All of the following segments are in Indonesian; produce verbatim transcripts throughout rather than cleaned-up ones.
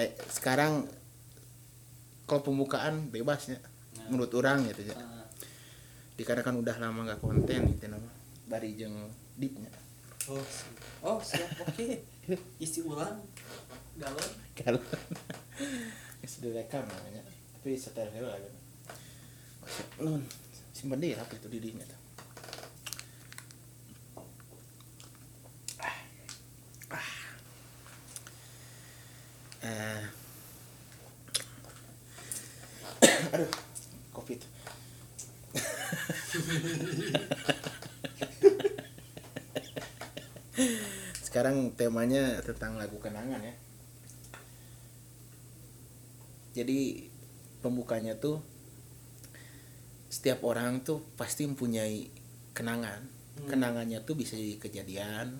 eh, sekarang kalau pembukaan bebasnya nah. Menurut orang gitu ya. Uh. Dikarenakan udah lama enggak konten gitu nama. Bari jeung dipnya. Oh. Siap. Oh, siap. Oke. Okay. Isi ulang galon. Galon. Geus direkam namanya. Tapi setel heula kan. Nun, simpen deh apa itu dirinya tuh. Ah. Ah. Eh. Aduh, COVID. Sekarang temanya tentang lagu kenangan ya. Jadi pembukanya tuh setiap orang tuh pasti mempunyai kenangan. Hmm. Kenangannya tuh bisa dari kejadian,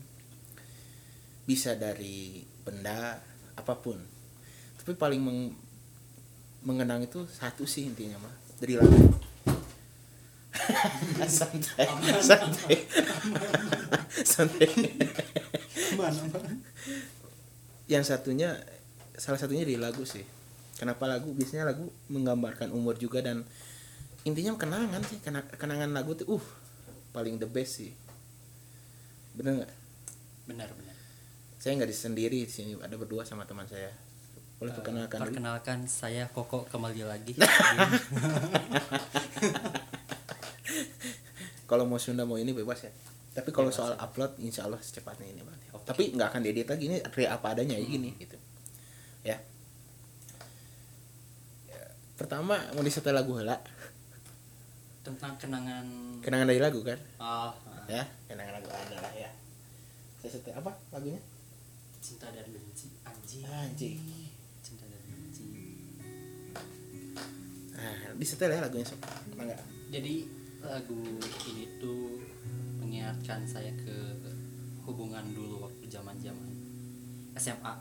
bisa dari benda apapun. Tapi paling meng- mengenang itu satu sih intinya mah, dari lagu. santai, santai, santai. Yang satunya, salah satunya dari lagu sih. Kenapa lagu? Biasanya lagu menggambarkan umur juga dan intinya kenangan sih. Kenangan lagu tuh, uh, paling the best sih. Bener nggak? Benar, benar. Saya nggak sendiri di sini, ada berdua sama teman saya. Boleh perkenalkan uh, perkenalkan dulu. Saya Koko kembali lagi. Kalau mau Sunda mau ini bebas ya. Tapi kalau soal ya. Upload insyaallah secepatnya ini banget. Okay. Tapi enggak akan diedit lagi, ini real apa adanya ya hmm. Gini gitu. Ya. Pertama mau disetel lagu heula tentang kenangan kenangan dari lagu kan? Oh, ya, kenangan lagu adalah ya. Saya setel apa lagunya? Cinta dan benci. Anjing. Anjing. Cinta dan benci. Ah, disetel ya lagunya sob. Mangga. Jadi lagu ini tuh mengingatkan saya ke hubungan dulu waktu zaman-zaman S M A.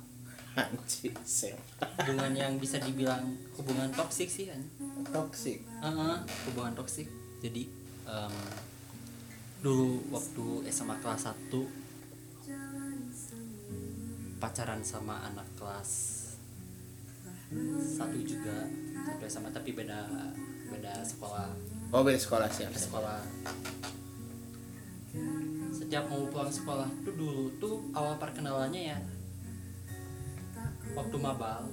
Anjir, S M A. Hubungan yang bisa dibilang hubungan toksik sih kan. Toksik. Uh-uh, hubungan toksik. Jadi um, dulu waktu S M A kelas satu pacaran sama anak kelas satu juga satu sama tapi beda beda sekolah. Oh beda sekolah sih beda sekolah. Setiap mau pulang sekolah tuh dulu tuh awal perkenalannya ya waktu mabal.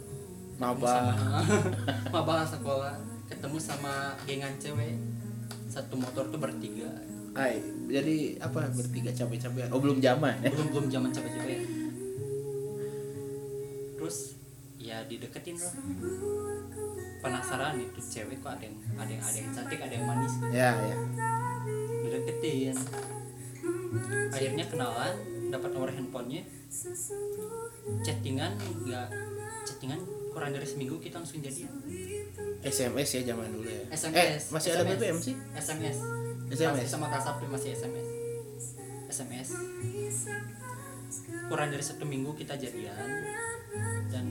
Mabal. Sama, mabal sekolah ketemu sama gengan cewek satu motor tuh bertiga. Ay jadi apa bertiga cabai-cabean. Oh belum zaman. Ya? Belum belum zaman cabai-cabean. Terus ya dideketin loh. Penasaran itu cewek kok ada yang ada yang ada yang cantik, ada yang manis. Iya, iya. Dideketin. Akhirnya kenalan, dapat nomor handphonenya. Chattingan enggak chattingan kurang dari seminggu kita langsung jadian. S M S ya zaman dulu ya. S M S. Eh, masih S M S. Ada B B M sih? S M S. S M S masih sama WhatsApp masih S M S. S M S. Kurang dari satu minggu kita jadian. Dan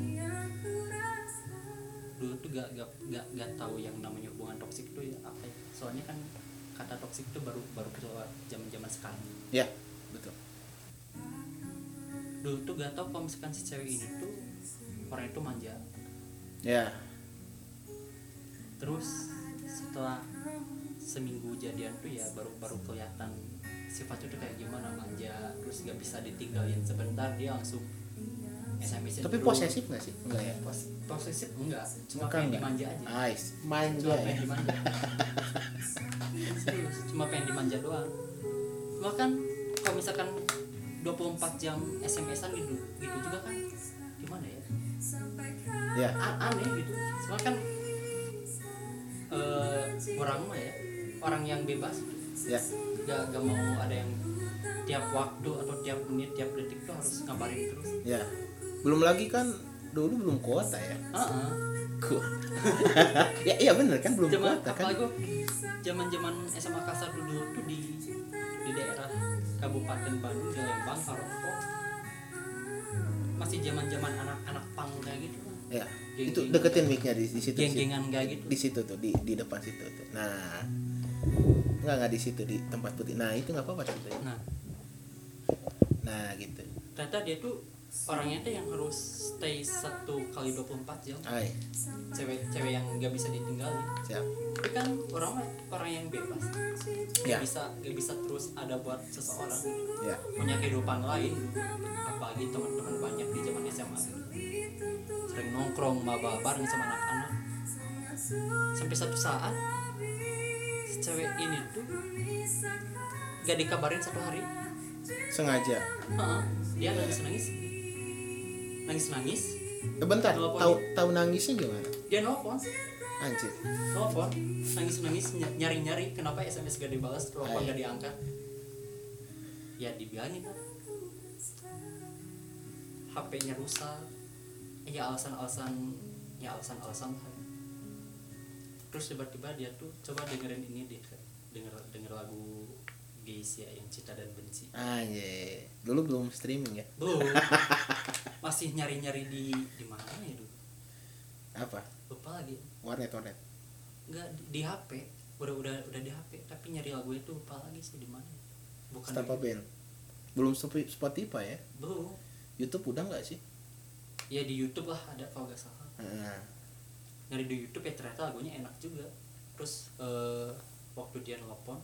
dulu tuh gak gak gak gak tahu yang namanya hubungan toksik tuh ya apa? Soalnya kan kata toksik tuh baru baru keluar zaman-zaman sekarang. Iya, betul. Dulu tuh gak tahu kalau misalkan si cewek ini tuh orang itu manja. Iya. Terus setelah seminggu jadian tuh ya baru baru kelihatan sifatnya tuh kayak gimana manja. Terus gak bisa ditinggalin sebentar dia langsung. S M S tapi dulu. Posesif nggak sih? Enggak ya. Pos- posesif enggak. Cuma pengen dimanja aja. Nice. Manja. Cuma pengen dimanja. Serius. Cuma pengen dimanja doang. Cuma kan kalau misalkan dua puluh empat jam S M S-an gitu, gitu juga kan? Gimana ya? Ya. A- aneh gitu. Cuma kan uh, orang mah ya, orang yang bebas. Ya. Gak gak mau ada yang tiap waktu atau tiap menit, tiap detik tuh harus ngabarin terus. Ya. Belum lagi kan dulu belum kuota ya. Heeh. Uh-uh. Ya iya benar kan belum jaman, kuota kan. Zaman-zaman S M A Kasar dulu tuh di di daerah Kabupaten Bandung, Lembang, Parongpong. Masih zaman-zaman anak-anak pang kayak gitu. Ya. Geng-geng itu deketin mic-nya di, di situ. Geng-gengan kayak gitu. Di situ tuh di di depan situ tuh. Nah. Enggak enggak di situ di tempat putih. Nah, itu enggak apa-apa situ. Ya. Nah. Nah, gitu. Ternyata dia tuh orangnya tuh yang harus stay satu kali dua puluh empat jam. Hai. Cewek-cewek yang gak bisa ditinggalin. Siap. Tapi kan orang orang yang bebas. Ya. Gak bisa gak bisa terus ada buat seseorang. Ya. Punya kehidupan lain. Apalagi teman-teman banyak di zaman S M A. Sering nongkrong maba bareng sama anak-anak. Sampai satu saat si cewek ini tuh gak dikabarin satu hari. Sengaja. Uh-huh. Dia ya. nangis-nangis. Nangis-nangis. Eh bentar, tahu tahu nangisnya gimana? Dia nelfon. Anjir. Nelfon, nangis-nangis nyari-nyari kenapa S M S gak dibalas, telepon gak diangkat. Ya dibilangin kan. H P-nya rusak. Ya alasan-alasan, ya alasan-alasan. Terus tiba-tiba dia tuh coba dengerin ini deh, denger denger lagu Geisha yang Cinta dan Benci. Ah iya. Dulu belum streaming ya? Belum. Masih nyari-nyari di di mana ya dulu? Apa? Lupa lagi. Warnet warnet. Enggak di, di H P. Udah udah udah di H P, tapi nyari lagu itu lupa lagi sih di mana. Bukan Stapabel. Belum Spotify ya? Belum. YouTube udah enggak sih? Ya di YouTube lah ada kalau enggak salah. Nah. Nyari di YouTube ya ternyata lagunya enak juga. Terus eh, waktu dia nelpon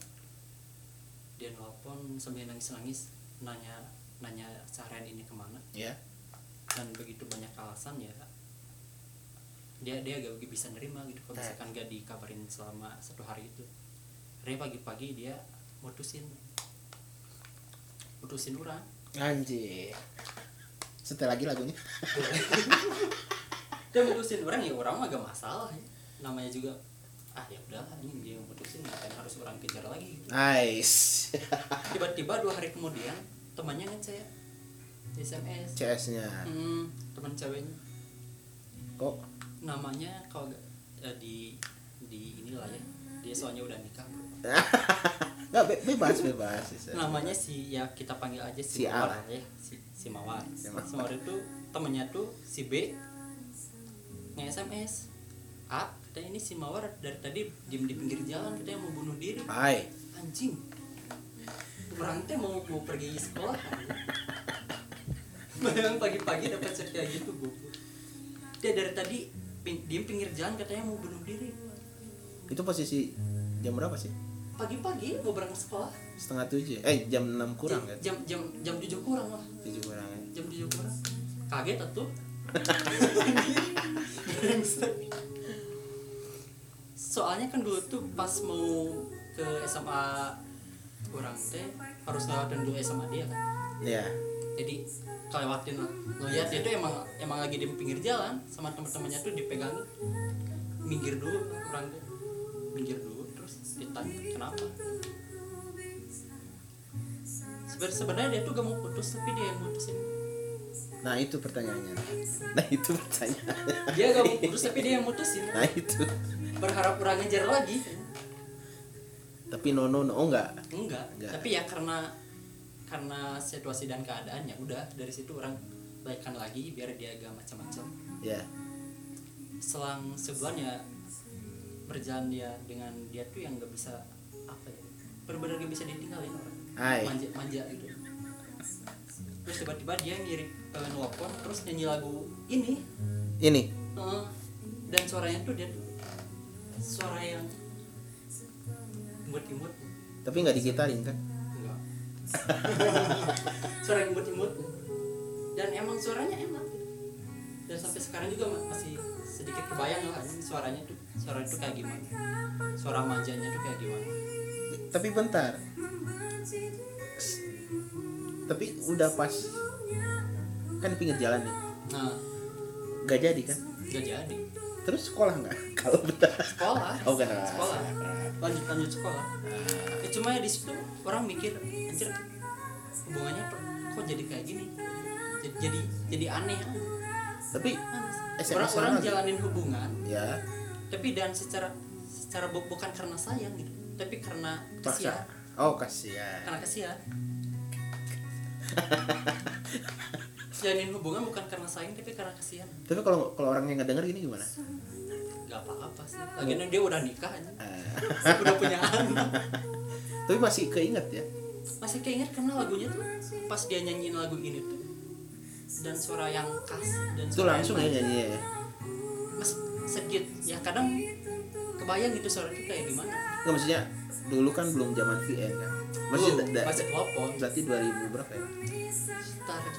dia nelpon sambil nangis-nangis nanya nanya seharian ini kemana ya yeah. Dan begitu banyak alasan ya dia dia gak bisa nerima gitu kalau misalkan gak dikabarin selama satu hari itu. Hari pagi-pagi dia mutusin mutusin orang. Anjir, setel lagi lagunya. Dia mutusin orang, ya orang mah gak masalah ya. Namanya juga ah ya udah ini dia memutusin ngapain harus orang kejar lagi gitu. Nice. Tiba-tiba dua hari kemudian temannya ngechat S M S C S-nya hmm, teman ceweknya kok namanya kalau eh, di di inilah ya dia soalnya udah nikah. Nggak be- bebas bebas namanya si ya kita panggil aja si, si Mawar ya si si Mawar si Mawar itu temannya tuh si B nge-S M S A. Kita ini si Mawar dari tadi diem di pinggir jalan, kita yang mau bunuh diri. Hai. Anjing. Orang teh mau mau pergi sekolah. Bayang pagi-pagi dapat chat kayak gitu, Bu. Dia dari tadi ping, diem pinggir jalan katanya mau bunuh diri. Itu posisi jam berapa sih? Pagi-pagi mau berangkat sekolah. Setengah tujuh. Eh, jam enam kurang kan? Jam jam jam tujuh kurang lah. Tujuh kurang. Jam tujuh kurang. Kaget atuh. Soalnya kan dulu tuh pas mau ke S M A orang teh harus ngelewatin dulu S M A dia kan. Iya. Yeah. Jadi kelewatin ngeliat dia tuh emang emang lagi di pinggir jalan sama teman-temannya tuh dipegang minggir dulu orang teh. Minggir dulu terus ditanya kenapa. Sebenarnya sebenarnya dia tuh gak mau putus tapi dia yang mutusin. Nah itu pertanyaannya. Nah itu pertanyaannya. Dia gak mau putus tapi dia yang mutusin. Nah itu. Berharap orang ngejar lagi. Tapi no no no oh, enggak. Enggak. Enggak. Tapi ya karena karena situasi dan keadaannya udah dari situ orang baikan lagi biar dia agak macam-macam. Ya. Yeah. Selang sebulan ya berjalan dia dengan dia tuh yang enggak bisa apa ya? Benar-benar enggak bisa ditinggalin orang. Manja-manja gitu. Terus tiba-tiba dia ngirim telepon terus nyanyi lagu ini. Ini. Uh, dan suaranya tuh dia suara yang imut-imut tapi nggak digitarin kan? Enggak. Suara yang imut-imut dan emang suaranya enak dan sampai sekarang juga masih sedikit kebayang lah suaranya tuh suara itu kayak gimana suara manjanya tuh kayak gimana. Tapi bentar tapi udah pas kan pinggir jalan nih nah. Nggak jadi kan? Nggak jadi. Terus sekolah nggak? Kalau betul sekolah, oh, sekolah, sekolah, lanjut lanjut sekolah. Ya, cuma ya di situ orang mikir, anjir hubungannya kok jadi kayak gini, jadi jadi, jadi aneh. Tapi orang-orang jalanin hubungan, ya. Tapi dan secara secara bukan karena sayang gitu, tapi karena kasihan. Oh kasihan. Karena kasihan. Jalanin hubungan bukan karena sayang tapi karena kasihan. Tapi kalau kalau orangnya nggak denger gini gimana? Nggak apa-apa sih. Lagian dia udah nikah aja. Udah punya anak. Tapi masih keinget ya? Masih keinget karena lagunya tuh pas dia nyanyiin lagu ini tuh dan suara yang khas dan itu langsung ya nyanyi ya mas sedikit ya kadang kebayang gitu suara kita kayak gimana nggak maksudnya dulu kan belum zaman V N kan masih uh, da- masih opon berarti dua ribu berapa ya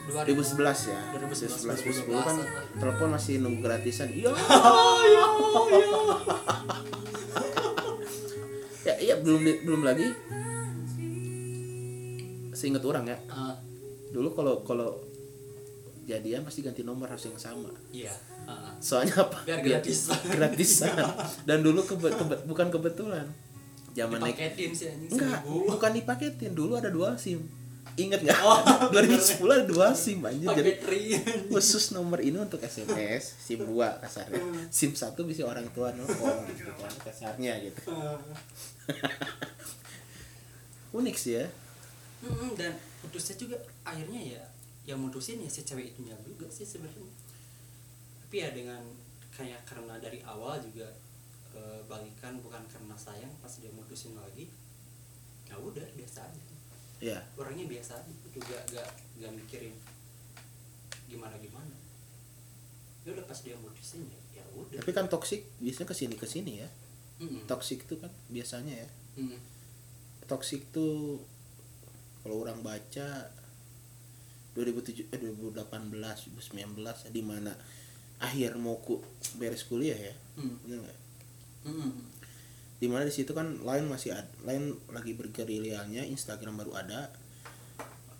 dua ribu sebelas ya dua ribu sebelas dua ribu sepuluh kan telepon masih nunggu gratisan iya iya ya iya belum belum lagi seingat orang ya uh. dulu kalau kalau jadian pasti ganti nomor harus yang sama. Iya. Uh, Soalnya apa? Biar gratisan. Gratisan. Dan dulu kebe- kebe- bukan kebetulan. Zaman dipaketin sih anjing. Enggak, bukan dipaketin. Dulu ada dua SIM. Ingat enggak? Oh, dua ribu sepuluh ada dua SIM anjir. Jadi khusus nomor ini untuk S M S, SIM dua kasarnya. SIM satu bisa orang tua nelpon gitu kan kasarnya gitu. Uh. Unik sih ya. Mm-hmm, dan putusnya juga akhirnya ya yang mutusin ya si cewek itunya juga sih sebenarnya tapi ya dengan kayak karena dari awal juga e, balikan bukan karena sayang pas dia mutusin lagi ya udah biasa aja ya yeah. Orangnya biasa aja juga gak gak mikirin gimana gimana ya udah pas dia mutusin ya ya udah tapi kan toksik biasanya kesini kesini ya mm-hmm. Toksik tuh kan biasanya ya mm-hmm. Toksik tuh kalau orang baca dua ribu tujuh eh dua ribu delapan belas dua ribu sembilan belas di mana akhir mau ku beres kuliah ya. Hmm. Benar enggak? Hmm. Di mana di situ kan Line masih ada, Line lagi bergerilyanya, Instagram baru ada.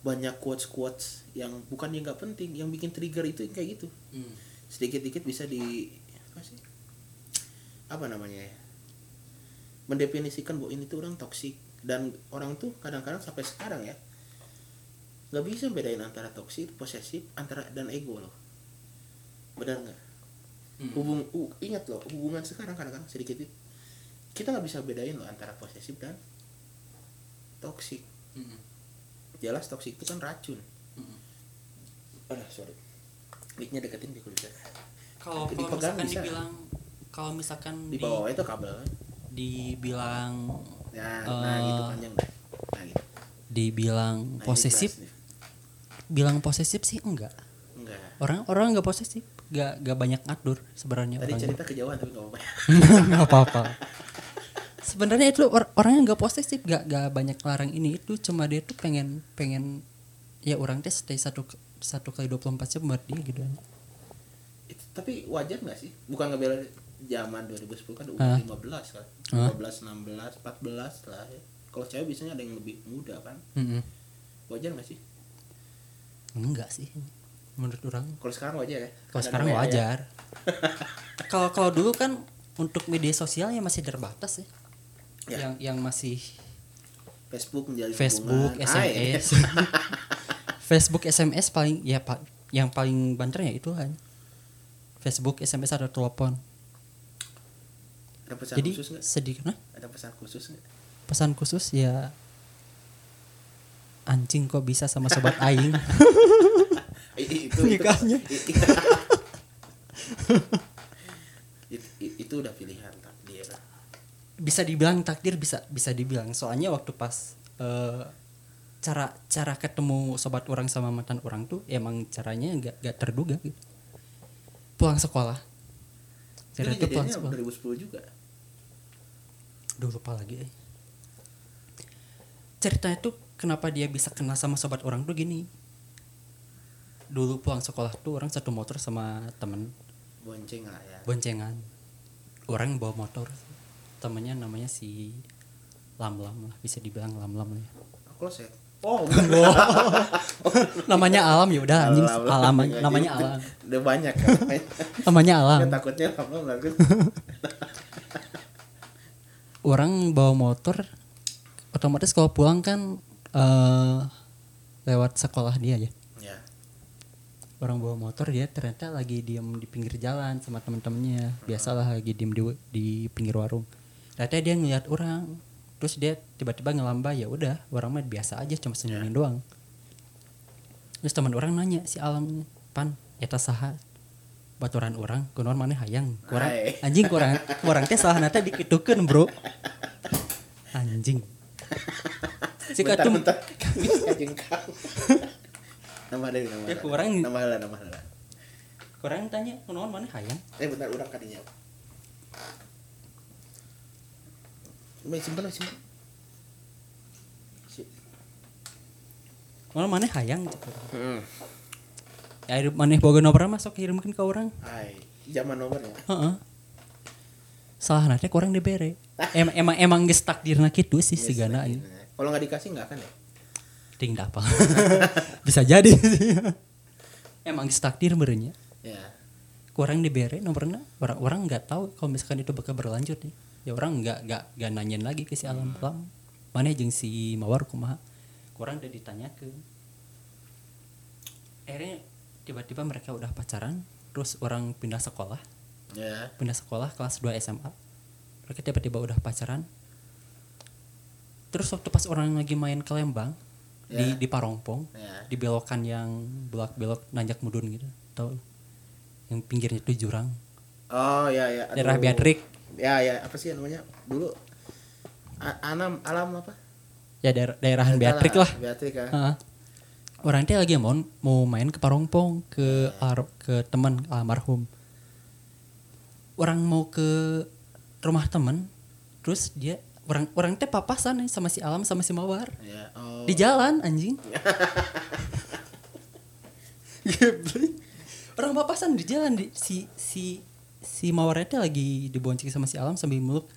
Banyak quotes-quotes yang bukan yang enggak penting, yang bikin trigger itu kayak gitu. Hmm. Sedikit-dikit bisa di apa sih? Apa namanya ya? Mendefinisikan bahwa ini tuh orang toksik dan orang tuh kadang-kadang sampai sekarang ya. Nggak bisa bedain antara toksik, posesif, antara dan ego loh, benar nggak? Hmm. Hubung, uh, ingat loh hubungan sekarang kadang-kadang sedikit kita nggak bisa bedain loh antara posesif dan toksik. Hmm. Jelas toksik itu kan racun. Hmm. Aduh sorry, mic-nya deketin di kulit. Kalau misalkan bisa. Dibilang, kalau misalkan di bawah itu kabel. Dibilang. Nah, uh, nah gitu panjang deh. Nah gitu. Dibilang nah, posesif. Bilang posesif sih enggak. Enggak. Orang orang enggak posesif, enggak enggak banyak ngatur sebenarnya. Tadi orangnya. Cerita kejauhan tapi enggak apa-apa. Enggak apa-apa. Sebenarnya itu or- orangnya enggak posesif, enggak enggak banyak larang ini itu cuma dia tuh pengen pengen ya orang teh stay satu kali dua puluh empat jam buat dia gitu. Itu, tapi wajar enggak sih? Bukan ngebela zaman dua ribu sepuluh kan umur lima belas kan. lima belas, enam belas, empat belas lah. Ya. Kalau cewek biasanya ada yang lebih muda kan. Mm-hmm. Wajar enggak sih? Enggak sih menurut orang. Kalau sekarang wajar ya? Kalau sekarang wajar. Kalau kalau dulu kan untuk media sosialnya masih terbatas ya. ya. Yang yang masih Facebook menjadi Facebook, hubungan. S M S. Facebook, S M S paling ya pa, yang paling banter ya itu kan. Facebook, S M S atau telepon. Ada pesan Jadi, khusus enggak? Sedikit nah? Ada pesan khusus enggak? Pesan khusus ya anjing kok bisa sama sobat aing itu nikahnya itu, itu, itu, itu udah pilihan takdir bisa dibilang takdir bisa bisa dibilang soalnya waktu pas uh, cara cara ketemu sobat orang sama mantan orang tuh emang caranya nggak nggak terduga gitu pulang sekolah cara itu pulang sekolah dua ribu sepuluh juga udah lupa lagi eh. Ceritanya tuh kenapa dia bisa kenal sama sobat orang tuh gini. Dulu pulang sekolah tuh orang satu motor sama temen. Bonceng lah ya. Boncengan. Orang bawa motor. Temennya namanya si Lam-Lam lah. Bisa dibilang Lam-Lam lah ya. Aku loh oh, namanya Alam ya udah anjing. Alam namanya Alam. Udah banyak kan. Namanya Alam. Ya, takutnya Lam-Lam lagi. Orang bawa motor otomatis kalau pulang kan uh, lewat sekolah dia ya. Yeah. Orang bawa motor dia ternyata lagi diem di pinggir jalan sama temen-temennya. Biasalah lagi diem di, di pinggir warung. Ternyata dia ngeliat orang, terus dia tiba-tiba ngelambai. Ya udah, orang mah biasa aja cuma senyumin yeah. doang. Terus teman orang nanya si Alam, "Pan, eta saha?" Baturan orang, "Kunaon maneh hayang?" Kurang anjing kurang, kurang teh saha nata dikitukeun, Bro. Anjing. Bentar-bentar, bisa jengkang. Nambah deh, nambah. Ya kurang. Nambah lah, nambah lah. Kurang tanya, kunaon mana hayang? Eh bentar urang kadinya. Meh simpen, simpen. Si. Kunaon mana hayang? Heeh. Ya hirup maneh boga nomor masuk hirumkeun ka urang. Ai, jaman nomor ya. Heeh. Salahna teh kurang dibere. Em emang emang geus takdirna kitu sih sigana anjeun. Kalau enggak dikasih enggak akan ya. Ting dapal. Bisa jadi. Emang geus takdir meureun nya. Ya. Kurang dibere nomorna. Orang-orang enggak tahu kalau misalkan itu bakal berlanjut nih. Ya orang enggak enggak enggak nanyain lagi ke si Alam Plam. Maneh jeung si Mawar kumaha? Kurang teh ditanyakeun. Ere tiba-tiba mereka udah pacaran, terus orang pindah sekolah, yeah. pindah sekolah kelas dua S M A, mereka tiba-tiba udah pacaran, terus waktu pas orang lagi main ke Lembang, yeah. di di Parongpong, yeah. di belokan yang belok-belok nanjak mudun gitu, tau, yang pinggirnya itu jurang, oh ya yeah, ya, yeah. daerah Beatrix, ya yeah, ya yeah. apa sih namanya dulu, A- Anam Alam apa? Ya daer- daerahan Beatrix lah, Beatrix ya. Uh-huh. Orang teh lagi mau mau main ke Parongpong ke ar- ke teman almarhum. Orang mau ke rumah teman, terus dia orang orang teh papasan sama si Alam sama si Mawar. Yeah. Oh. Di jalan anjing. Orang papasan di jalan di, si si si Mawar teh lagi dibonceng sama si Alam sambil meluk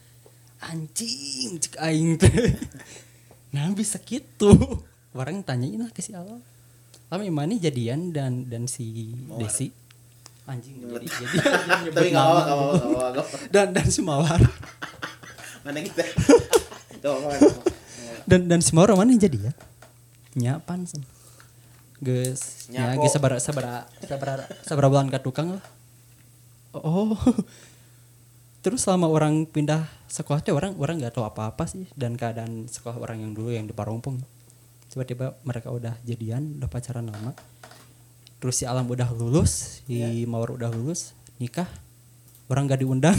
anjing cek aing teh. Nah bisa gitu. Orang tanyain lah ke si Alam. Alam Imani jadian dan dan si Mawar. Desi anjing jadi jadi tapi nggak apa apa dan dan si Mawar mana kita dan dan si Mawar mana jadi ya nyapan sih guys ya guys sabar sabar sabar sabar bulan ke tukang lah. Oh terus selama orang pindah sekolah tuh orang orang nggak tahu apa apa sih dan keadaan sekolah orang yang dulu yang di Parongpong. Tiba-tiba mereka udah jadian, udah pacaran lama. Terus si Alam udah lulus, si yeah. Mawar udah lulus, nikah. Orang gak diundang.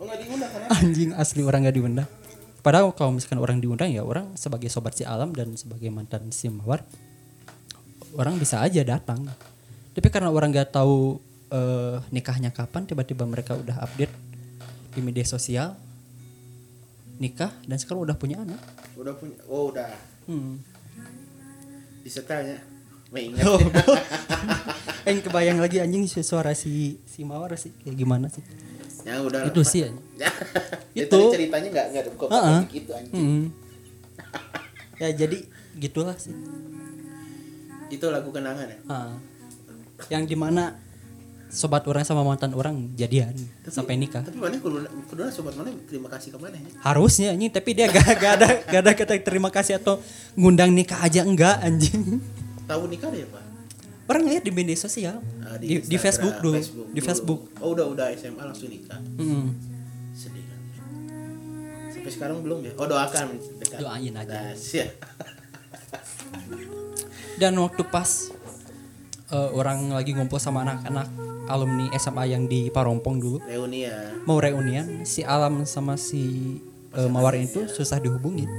Oh gak diundang kan? Anjing asli orang gak diundang. Padahal kalau misalkan orang diundang ya orang sebagai sobat si Alam dan sebagai mantan si Mawar. Orang bisa aja datang. Tapi karena orang gak tahu uh, nikahnya kapan, tiba-tiba mereka udah update di media sosial. Nikah dan sekarang udah punya anak. Udah punya, oh udah. Hmm. Bisa tanya, mengingat. Oh, Eng kebayang lagi anjing suara si si Mawar sih kayak gimana sih? Ya udah. Itu sih. Ya. Itu ceritanya nggak nggak cukup gitu anjing. Ya jadi gitulah sih. Itu lagu kenangan ya. Uh, yang dimana sobat orang sama mantan orang jadian tapi, sampai nikah. Tapi mana kudu kudu sobat mana terima kasih ke mana? Harusnya anjing tapi dia gak, gak ada gak ada kata terima kasih atau ngundang nikah aja enggak anjing. Tahu nikah deh Pak. Orang lihat di media sosial, nah, di, di, di Facebook dulu, Facebook di Facebook. Dulu. Oh udah udah S M A langsung nikah. Mm-hmm. Sedih kan. Sampai sekarang belum ya. Oh doakan dekat. Doain aja. Nah, dan waktu pas uh, orang lagi ngumpul sama anak-anak alumni S M A yang di Parongpong dulu. Reuni ya. Mau reunian si Alam sama si uh, Mawar itu ya. susah dihubungin.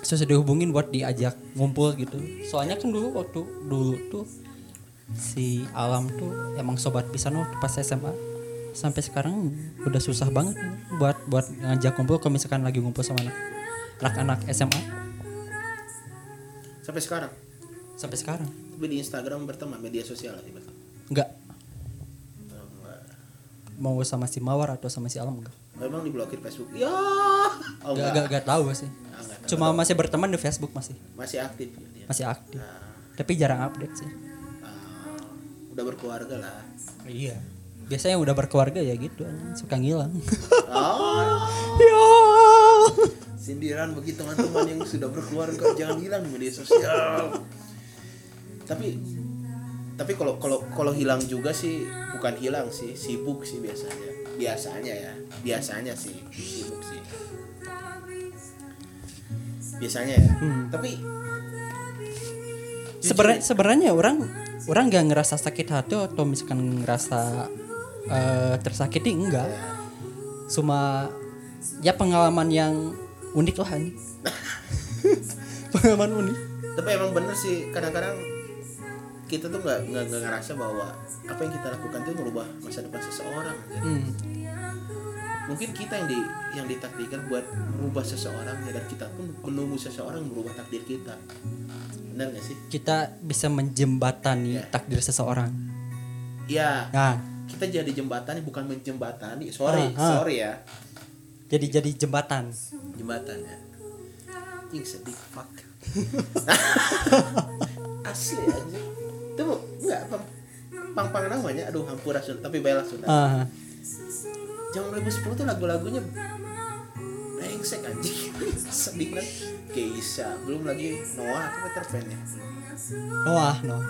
Susah dihubungin buat diajak ngumpul gitu. Soalnya kan dulu waktu dulu tuh si Alam tuh emang sobat pisan waktu pas S M A. Sampai sekarang udah susah banget buat buat ngajak ngumpul kalau misalkan lagi ngumpul sama anak anak S M A. Sampai sekarang. Sampai sekarang. Tapi di Instagram berteman media sosial sih betul. Enggak. Mau sama si Mawar atau sama si Alam enggak? Memang diblokir Facebook. Ya. Oh, enggak enggak enggak tahu sih. Nah, enggak tahu. Cuma masih berteman di Facebook masih. Masih aktif ya dia. Masih aktif. Nah. Tapi jarang update sih. Uh, udah berkeluarga lah. Iya. Biasanya udah berkeluarga ya gitu suka ngilang. Oh. Ya. Sindiran bagi teman-teman yang sudah berkeluarga jangan hilang di media sosial. Tapi tapi kalau kalau kalau hilang juga sih bukan hilang sih, sibuk sih biasanya. Biasanya ya. Biasanya sih sibuk sih. Biasanya ya. Hmm. Tapi sebenarnya sebenarnya orang orang enggak ngerasa sakit hati atau misalkan ngerasa uh, tersakiti enggak. Cuma ya pengalaman yang unik lah ini. Pengalaman unik. Tapi emang bener sih, kadang-kadang kita tuh nggak nggak ngerasa bahwa apa yang kita lakukan itu merubah masa depan seseorang. Hmm. Mungkin kita yang di yang ditakdirkan buat merubah seseorang, dan kita pun menunggu seseorang merubah takdir kita. Benar nggak sih? Kita bisa menjembatani ya. Takdir seseorang. Iya. Nah, kita jadi jembatani, bukan menjembatani. Sorry, ah, ah. sorry ya. Jadi jadi jembatan. Jembatan ya. Ini sedih fuck. Asli aja. Tuh enggak pang-pang namanya, aduh hampura Sultan, tapi baiklah Sultan. Heeh. Jam dua ribu sepuluh tuh lagu-lagunya brengsek anjing. Sedih banget. Keisha, belum lagi Noah apa terpennya. Noah, Noah.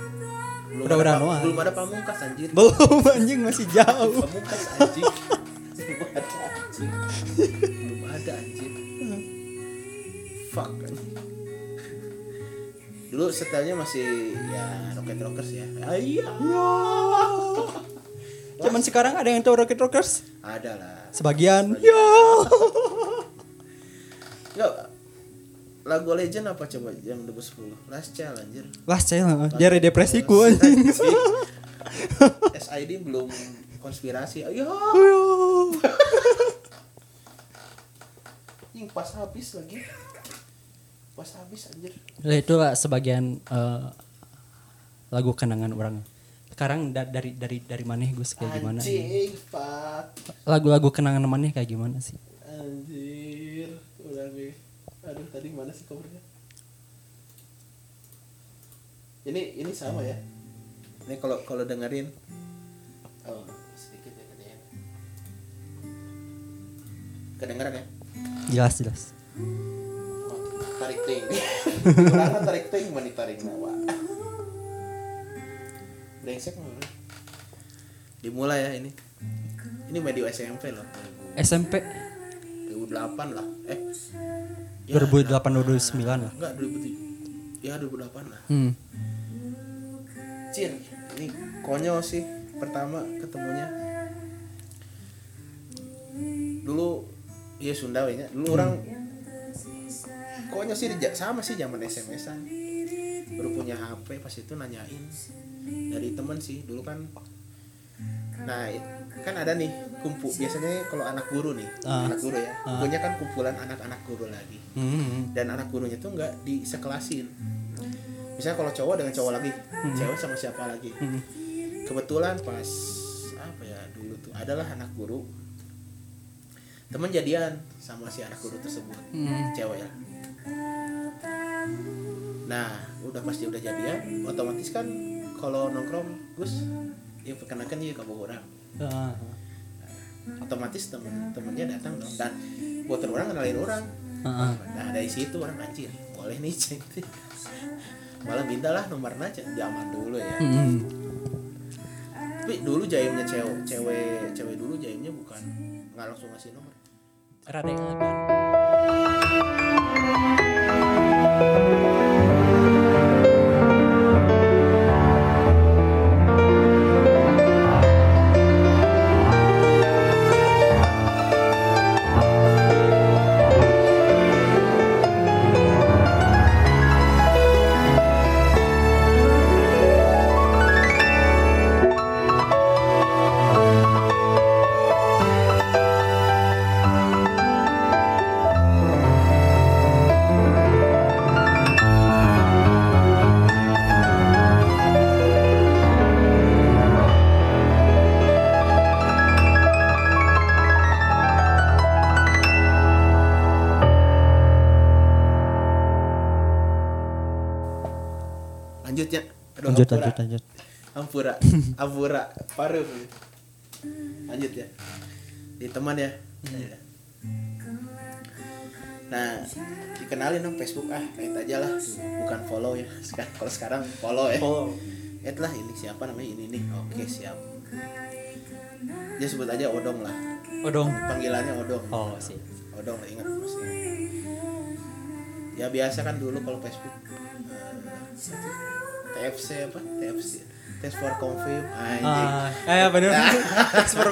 Belum udah, ada, Noah. Belum ada Pamungkas anjir. Belum anjing, masih jauh. Pamungkas anjing. Belum ada anjing. Belum ada anjing. Fuck anjing. Dulu setelnya masih ya Rocket Rockers ya. Iya. Cuman sekarang ada yang tahu Rocket Rockers? Ada lah. Sebagian. Ya. Enggak. Lagu Legend apa coba yang dua ribu sepuluh? Last Child anjir. Last Child. Jari depresiku anjir. S I D belum konspirasi. Ayo. Yang pas habis lagi. Pas habis anjir. Nah, itu lah sebagian uh, lagu kenangan orang. Sekarang da- dari dari dari maneh gue kayak anjir, gimana? Anjir, Pak. Lagu-lagu kenangan maneh kayak gimana sih? Anjir, udah nih. Aduh, tadi mana sih covernya? Ini ini sama ya. Ini kalau kalau dengerin oh, sedikit ya kedengeran. Kedengeran ya? Jelas, jelas. Tarik ting, kurangnya tarik ting, mana tarik nawa. Brengsek mana? Dimulai ya ini. Ini medio S M P loh. S M P? dua ribu delapan lah. Eh? Ya, dua ribu delapan dua ribu sembilan lah. Enggak dua ribu tujuh. Ya dua ribu delapan lah. Hmm. Cir, ini konyol sih. Pertama ketemunya. Dulu, ya Sunda wenya. Dulu hmm. orang. Koknya sih sama sih zaman S M S-an. Baru punya H P pas itu nanyain dari teman sih dulu kan. Nah, kan ada nih kumpul biasanya kalau anak guru nih, uh, anak guru ya. Uh. Punya kan kumpulan anak-anak guru lagi. Mm-hmm. Dan anak gurunya tuh enggak disekelasin. Misalnya kalau cowok dengan cowok lagi, mm-hmm. cewek sama siapa lagi. Mm-hmm. Kebetulan pas apa ya dulu tuh adalah anak guru teman jadian sama si anak guru tersebut, hmm. cewek ya. Nah, udah pasti udah jadian, otomatis kan kalau nongkrong, Gus, dia perkenalkan dia ke orang. Nah, otomatis temen-temennya datang dong dan buat orang kenalin orang. Uh-huh. Nah, dari situ orang anjir, boleh nih cek. Malah mintalah nomornya zaman dulu ya. Hmm. Tapi dulu jaimnya cewek, cewek, cewek dulu jaimnya bukan nggak langsung ngasih nomor. Rada yang lain. Lanjut, lanjut, lanjut. Ampura, ampura, paruh. Lanjut ya. Di teman ya. Nah, dikenalin dong Facebook ah, kayak aja lah. Bukan follow ya. Sekarang kalau sekarang follow ya. Oh. Et lah ini siapa namanya ini nih. Oke, siap. Dia sebut aja Odong lah. Odong. Panggilannya Odong. Oh, sih. Odong ingat masih. Ya biasa kan dulu kalau Facebook. T F C apa? T F C Thanks for confirm. Anjing. Eh benar. Thanks for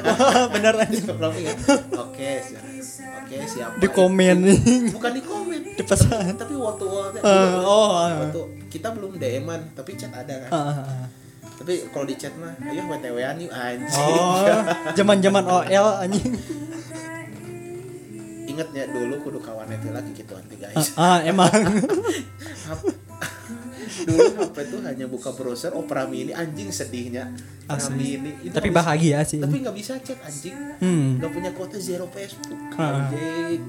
benar anjing. Oke, siap. Oke, siap. Di komen. Bukan di komen. Di pesan. Tapi waktu waktu waktu kita belum D M-an, tapi chat ada kan. Tapi kalau di chat mah ayo W T W-an yuk anjing. Oh, zaman-zaman O L anjing. Ingat ya dulu kudu kawan itu lagi gituan teh guys. Ah, emang. Dulu H P itu hanya buka browser Opera Mini, anjing sedihnya. Opera Mini itu tapi bahagia sih. Tapi enggak bisa chat anjing. Hmm. Enggak punya kuota zero Facebook. Ah. Anjing.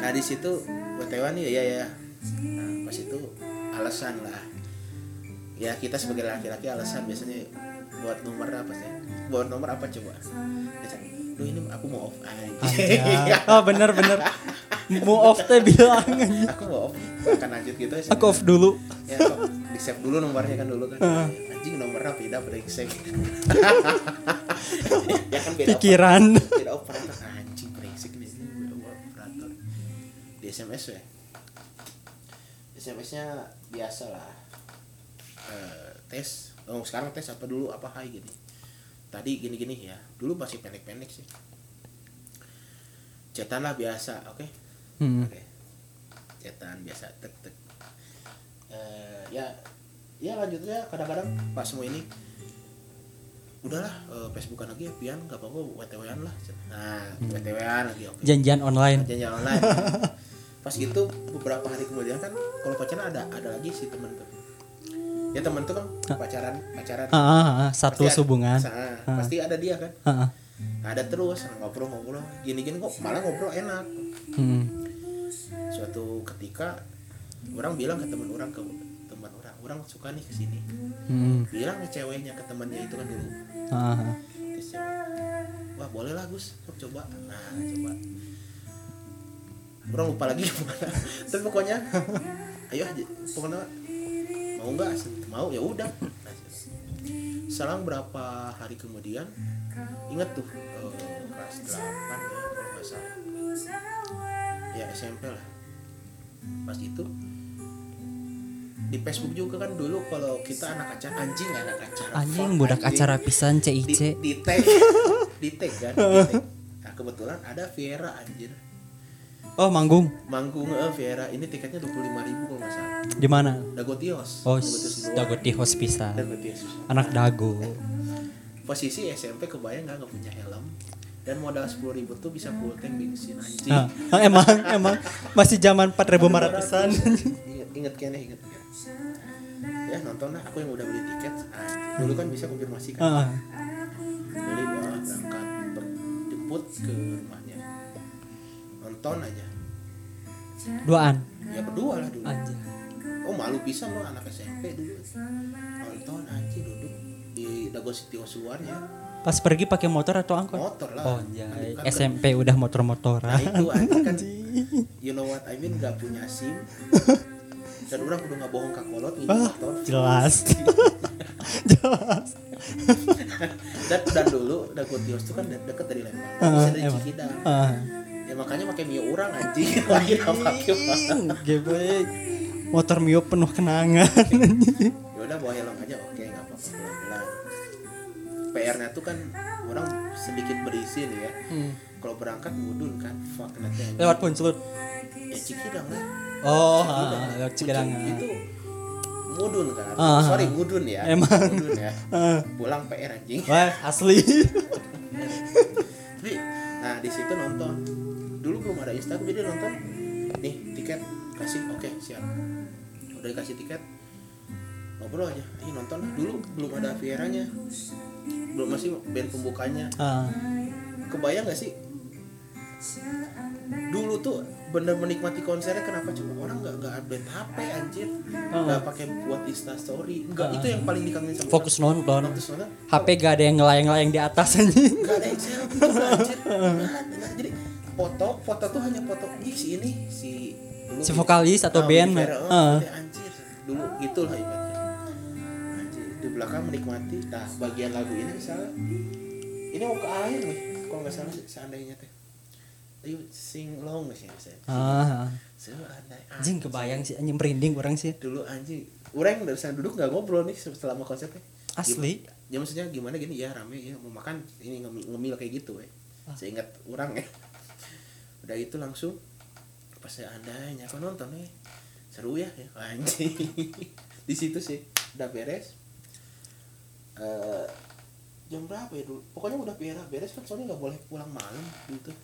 Nah, di situ W T W nih ya ya. Nah, pas itu alasan lah. Ya kita sebagai laki-laki alasan biasanya buat nomor apa sih? Buat nomor apa coba? Duh ini aku mau off anjing. Ah, oh, bener bener. Mau off teh bilang anjing. Aku mau off. Akan lanjut gitu aja. Aku off dulu. Ya, di-save dulu nomornya kan dulu kan. Uh. Anjing nomornya beda pada di-save. Ya kan beda. Pikiran. Beda operator anjing brengsek ini. Beda operator. Di S M S ya. S M S-nya biasalah. Uh, tes. Oh, sekarang tes apa dulu apa hai gini. Tadi gini-gini ya. Dulu masih pendek-pendek sih. Cetan lah biasa, oke? Okay? Hmm. Oke. Okay. Cetan biasa, tek tek. Uh, ya, ya lanjutnya kadang-kadang pas mau ini, udahlah uh, Facebookan lagi, ya, pian, nggak apa-apa, W T W-an lah. Nah, hmm. W T W-an lagi, oke. Okay. Janjian online. Nah, janjian online. Pas gitu beberapa hari kemudian kan, kalau pacaran ada ada lagi si teman tuh. Ya teman tuh kan pacaran pacaran ah, ah, ah, satu hubungan ah, pasti ada dia kan ah, ah. Ada terus ngobrol-ngobrol gini-gini kok malah ngobrol enak hmm. Suatu ketika orang bilang ke teman orang ke teman orang orang suka nih kesini hmm. Bilang ke ceweknya ke temannya itu kan dulu ah, ah. Terus cewek wah boleh lah Gus coba nah coba orang lupa lagi gimana tapi pokoknya ayo aja pokoknya mau nggak mau ya udah nah, selang berapa hari kemudian ingat tuh oh, kelas delapan ya kalau nggak salah ya S M P lah pas itu di Facebook juga kan dulu kalau kita anak acara anjing anak acara anjing fuck, budak anjing. Acara pisan C I C di, di tag di tag kan di tag. Nah, kebetulan ada Viera anjir oh manggung manggung eh Viera ini tiketnya dua puluh lima ribu kalau nggak salah di mana Dagotios oh Dagotios pisah anak dago posisi S M P kebayang nggak nggak punya helm dan modal sepuluh ribu tuh bisa full tank bensin anjing ah, emang emang masih zaman empat ribu maratusan inget kan inget kan ya nonton lah aku yang udah beli tiket ah, dulu kan bisa konfirmasi kan ah. Beli bawa berangkat jemput ke rumahnya nonton aja duaan ya berdua lah dulu anjir. Oh malu pisan lo anak S M P dulu nonton anjir duduk di Dago City Osuan ya pas pergi pakai motor atau angkot motor lah oh anjay kan S M P udah motor-motoran nah itu anjir kan you know what I mean gak punya SIM dan orang udah gak bohong kakolot ini ah, motor jelas jelas dan, dan dulu Dago Tios itu kan deket dari Lembang bisa uh, dari Cikidang uh. Ya makanya pakai Mio orang anjing lagi gak pakai motor Mio penuh kenangan ya udah bawa helm aja oke gak apa-apa pelan-pelan P R-nya tuh kan orang sedikit berisi nih ya hmm. Kalau berangkat mudun kan fuck nanti lewat Puncelut ya Cikidang lah oh lewat Cikidang itu mudun kan ah, sorry mudun ya emang mudun ya ah. Pulang P R anjing wah asli tapi nah di situ nonton dulu belum ada Instagram jadi nonton nih tiket kasih oke okay, siap udah dikasih tiket ngobrol aja ini nonton lah dulu belum ada Vieranya belum masih band pembukanya uh. Kebayang nggak sih dulu tuh bener menikmati konsernya kenapa cuma orang nggak nggak update H P anjir nggak uh. pakai buat Instastory nggak uh. Itu yang paling dikangenin sama fokus nonton H P gak ada yang ngelayang-layang di atas anjir nggak ada yang selfie anjir nggak jadi foto foto tuh hanya foto ih si ini si dulu si vokalis atau nah, band Vera, oh, uh. anjir dulu gitulah ibaratnya anjir di belakang menikmati nah bagian lagu ini misalnya ini mau ke akhir nih kalau nggak salah seandainya teh you sing long sih misalnya. Ah. Anjing kebayang sih anjing merinding orang sih. Dulu anjing, orang dari sana duduk nggak ngobrol nih selama konsepnya. Asli. Gimana, ya maksudnya gimana gini ya rame ya mau makan ini ngemil kayak gitu ya. Ah. Saya ingat orang ya. Udah itu langsung pas saya andainya aku nonton nih seru ya, ya anjing. Di situ sih udah beres. Uh, jam berapa ya dulu? Pokoknya udah beres beres kan soalnya nggak boleh pulang malam gitu.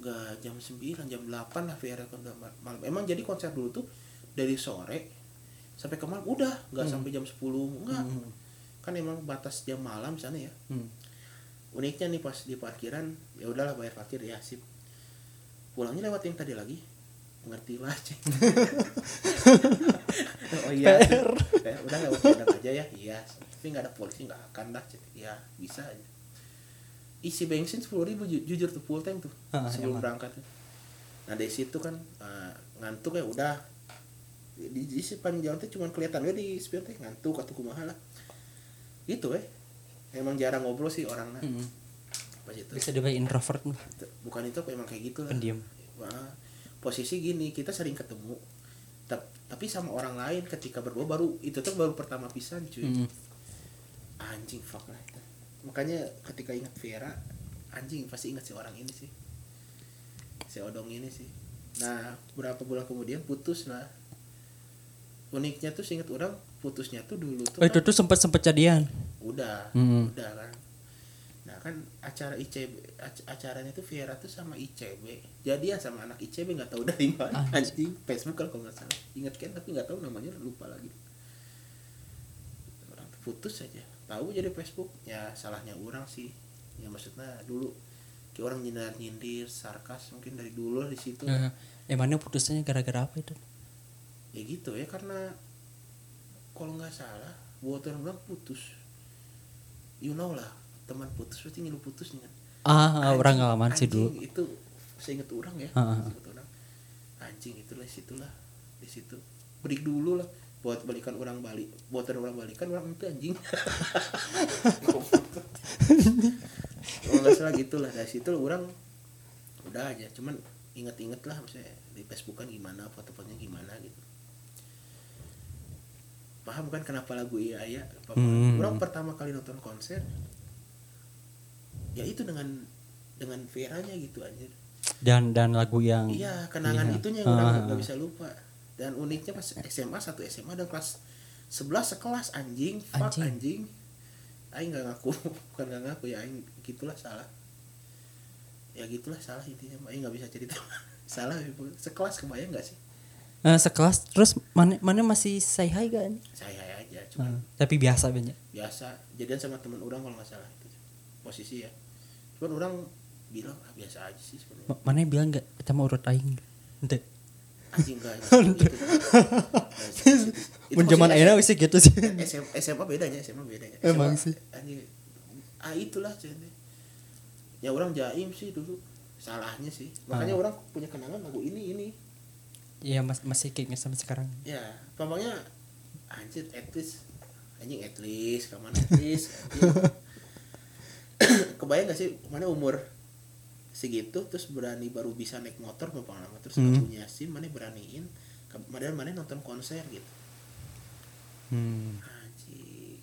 Gak jam sembilan, jam delapan lah V R malam. Emang jadi konser dulu tuh dari sore sampai ke malam udah, gak hmm. sampai jam sepuluh enggak. Hmm. Kan emang batas jam malam sana ya. Hmm. Uniknya nih pas di parkiran, ya udahlah bayar parkir ya sip. Pulangnya lewat yang tadi lagi. Ngerti lah. Oh iya. Ya, udah lewat jalan aja ya. Iya, tapi enggak ada polisi enggak akan dah. Ya, bisa aja. Isi bensin sepuluh ribu ju- jujur tuh full tank tuh ah, sebelum berangkat. Nah dari situ kan uh, ngantuk ya udah di, di isi panjang tuh cuma kelihatan gue di spion teh ngantuk atau kumaha lah gitu eh emang jarang ngobrol sih orangnya hmm. pas itu bisa dibilang introvert bukan itu emang kayak gitu lah pendiam. Nah, posisi gini kita sering ketemu tapi sama orang lain ketika berdua baru itu tuh baru pertama pisan cuy hmm. anjing fuck lah itu. Makanya ketika ingat Vera anjing pasti ingat si orang ini sih si Odong ini sih. Nah berapa bulan kemudian putus lah. Uniknya tuh ingat orang putusnya tuh dulu tuh itu kan, tuh sempat sempat jadian udah hmm. udah kan. Nah kan acara I C B acaranya tuh Vera tuh sama I C B jadian sama anak I C B nggak tahu dari mana ah. Anjing Facebook kalau nggak salah ingat kan tapi nggak tahu namanya lupa lagi orang tuh putus aja tahu jadi Facebook ya salahnya orang sih ya maksudnya dulu kayak orang nyindir nyindir sarkas mungkin dari dulu di situ ya, emangnya putusnya gara-gara apa itu ya gitu ya karena kalau nggak salah buatan orang putus you know lah teman putus pasti ngilu putus nih kan ah anjing, orang ngalaman sih dulu itu saya inget orang ya ah, inget orang anjing itulah situlah di situ break dulu lah buat balikan orang balik, buatan orang balikan orang itu anjing. Kalau nggak salah gitulah dari situ orang udah aja, cuman inget-inget lah misalnya di Facebookan gimana, foto-fotonya gimana gitu. Paham kan kenapa lagu Iya Iya? Hmm. Orang pertama kali nonton konser, ya itu dengan dengan Veranya gitu anjir. Dan dan lagu yang iya kenangan iya. Itunya yang orang nggak ah. bisa lupa. Dan uniknya pas S M A satu S M A dan kelas sebelas sekelas anjing fuck anjing aing nggak ngaku bukan nggak ngaku ya aing gitulah salah ya gitulah salah intinya aing nggak bisa cerita salah sekelas kebayang nggak sih uh, sekelas terus mana mana masih say hi gak nih say hi aja cuma uh, tapi biasa banyak biasa jadian sama teman orang kalau nggak salah itu posisi ya cuma orang bilang ah, biasa aja sih sebenarnya M- mana bilang nggak kita mau urut aing deh anjing enggak pun zaman era wis gitu sih S M A bedanya S M A bedanya emang sih anjing ah itulah jadi ya orang jaim sih dulu salahnya sih makanya ah. orang punya kenangan lagu ini ini ya mas masih kayaknya sampai sekarang ya pamannya anjir at least anjing at least kaman at least kebayang enggak sih mana umur segitu terus berani baru bisa naik motor mau pengalaman terus nggak hmm. punya SIM mana beraniin kemudian mana nonton konser gitu hmm. anjir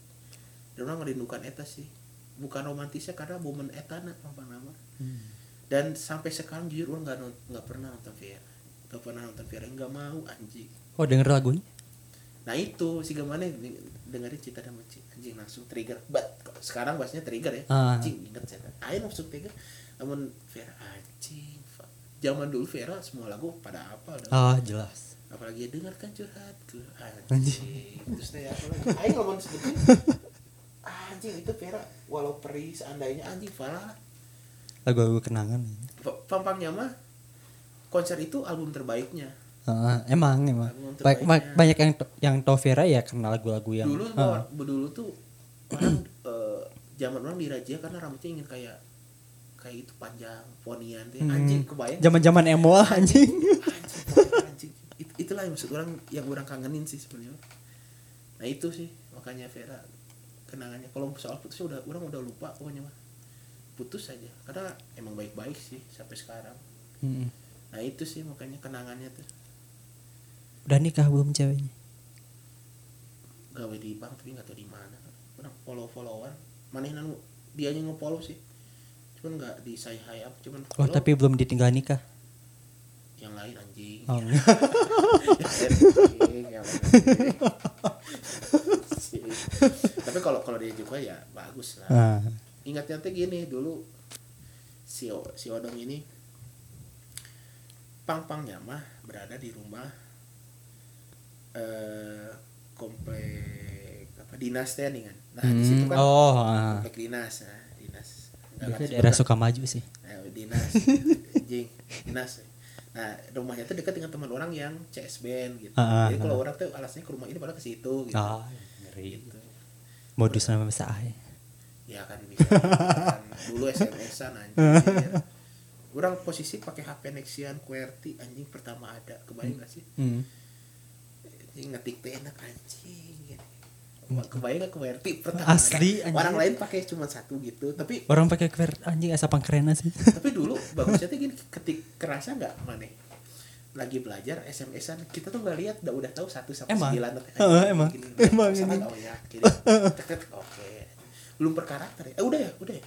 dan orang merindukan eta sih bukan romantisnya karena momen eta nak pengalaman hmm. dan sampai sekarang jujur orang nggak nggak pernah nonton Viera nggak pernah nonton Viera nggak mau anjing oh denger lagunya nah itu sih gimana dengerin Cita dan Benci anjing langsung trigger but sekarang bahasnya trigger ya ah. anjing inget saya ayo langsung trigger namun Vera anjing zaman dulu Vera semua lagu pada apa ah oh, jelas apalagi ya dengarkan curhatku anjing terus teh apa lagi ayo ngomong seperti anjing itu Vera walau perih seandainya anjing parah lagu-lagu kenangan pampangnya mah konser itu album terbaiknya uh, emang emang terbaiknya. Ba- ba- banyak yang to- yang tau Vera ya karena lagu-lagu yang dulu uh. dulu tuh orang uh, zaman orang dirajia karena rambutnya ingin kayak kayak itu panjang ponian teh hmm. anjing kebayang zaman-zaman emo anjing anjing, anjing. It, itulah yang maksud orang yang orang kangenin sih sebenarnya. Nah itu sih makanya Vera kenangannya kalau soal putusnya udah orang udah lupa pokoknya mah putus aja, karena emang baik-baik sih sampai sekarang. Mm-hmm. Nah itu sih makanya kenangannya tuh. Udah nikah belum ceweknya? Gawe di bank tapi nggak tahu di mana. Pernah follow-followan, mana yang dia yang nge-follow sih, cuman nggak di say hi up, cuman follow. Oh tapi belum ditinggal nikah? Yang lain anjing. Oh. Yang lain anjing. Tapi kalau kalau dia juga ya bagus lah. Nah. Ingat-ingatnya gini dulu si o, si Odong ini pang-pangnya mah berada di rumah eh, komplek apa dinas teh nih kan. Nah hmm. di situ kan oh, komplek dinas, nah, dinas. Enggak daerah Sukamaju sih. Nah, dinas, anjing, dinas. Nah rumahnya tuh dekat dengan teman orang yang C S band gitu. Ah, jadi ah, kalau ah. orang tuh alasnya ke rumah ini pada ke situ gitu. Ah, ngeri. Gitu. Modus nama bisa ah. Ya kan bisa. Kan. Dulu S M S-an anjir. Orang posisi pakai H P Nexian QWERTY anjing pertama ada. Kebayang enggak sih? Heeh. Mm. Ngetik teh enak anjing gitu. Kebayang enggak QWERTY pertama? Asli anjing. Orang lain pakai cuma satu gitu, tapi orang pakai QWERTY anjing asa pangkerena sih. Tapi dulu bagusnya tuh gini, ketik kerasa enggak maneh? Lagi belajar S M S-an kita tuh nggak lihat, udah udah tahu satu sampai sembilan nanti emang emang ini oh ya kiri tek tek oke belum per karakter ya eh udah ya udah ya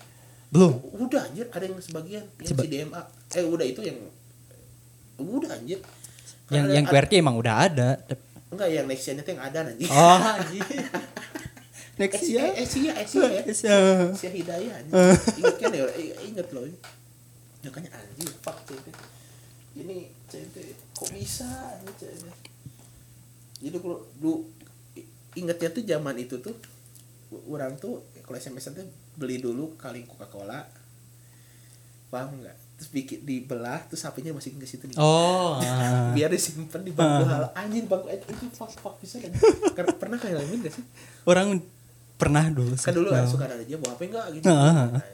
belum udah anjir ada yang sebagian yang si D M A eh udah itu yang udah anjir yang yang Q R T emang udah ada enggak yang Nexian itu yang ada nanti oh anjir Nexian Nexian Nexian Nexian Nexian Hidayah inget kan ya inget loh makanya anjir fuck itu ini C T kok bisa ini C T. Jadi kalau lu ingetnya tuh zaman itu tuh orang tuh kalau S M S tuh beli dulu kaleng Coca-Cola. Paham enggak? Terus bikin dibelah terus sapinya masukin ke situ nih. Oh. Ah. Biar disimpan di bangku hal ah. anjir bangku itu fak-fak bisa kan. Pernah kayak lain enggak sih? Orang pernah dulu. Kan dulu kan suka ada aja bawa H P enggak gitu. Ah. Nah,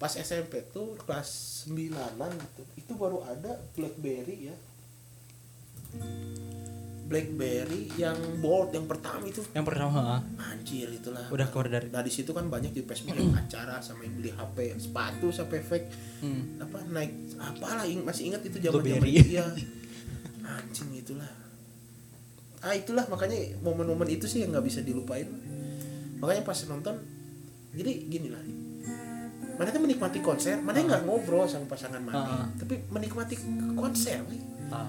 pas S M P tuh kelas sembilanan gitu. Itu baru ada BlackBerry ya. BlackBerry yang bold yang pertama itu. Yang pertama, anjir itulah. Udah keluar dari. Nah, di situ kan banyak di Facebook yang acara sama yang beli H P, sepatu sampai fake. Hmm. Apa naik apalah masih ingat itu zaman-zaman dia. Anjing itulah. Ah, itulah makanya momen-momen itu sih yang enggak bisa dilupain. Makanya pas nonton jadi gini lah. Mana tuh menikmati konser, mana nggak uh. ngobrol sama pasangan mana, uh. tapi menikmati konser, uh.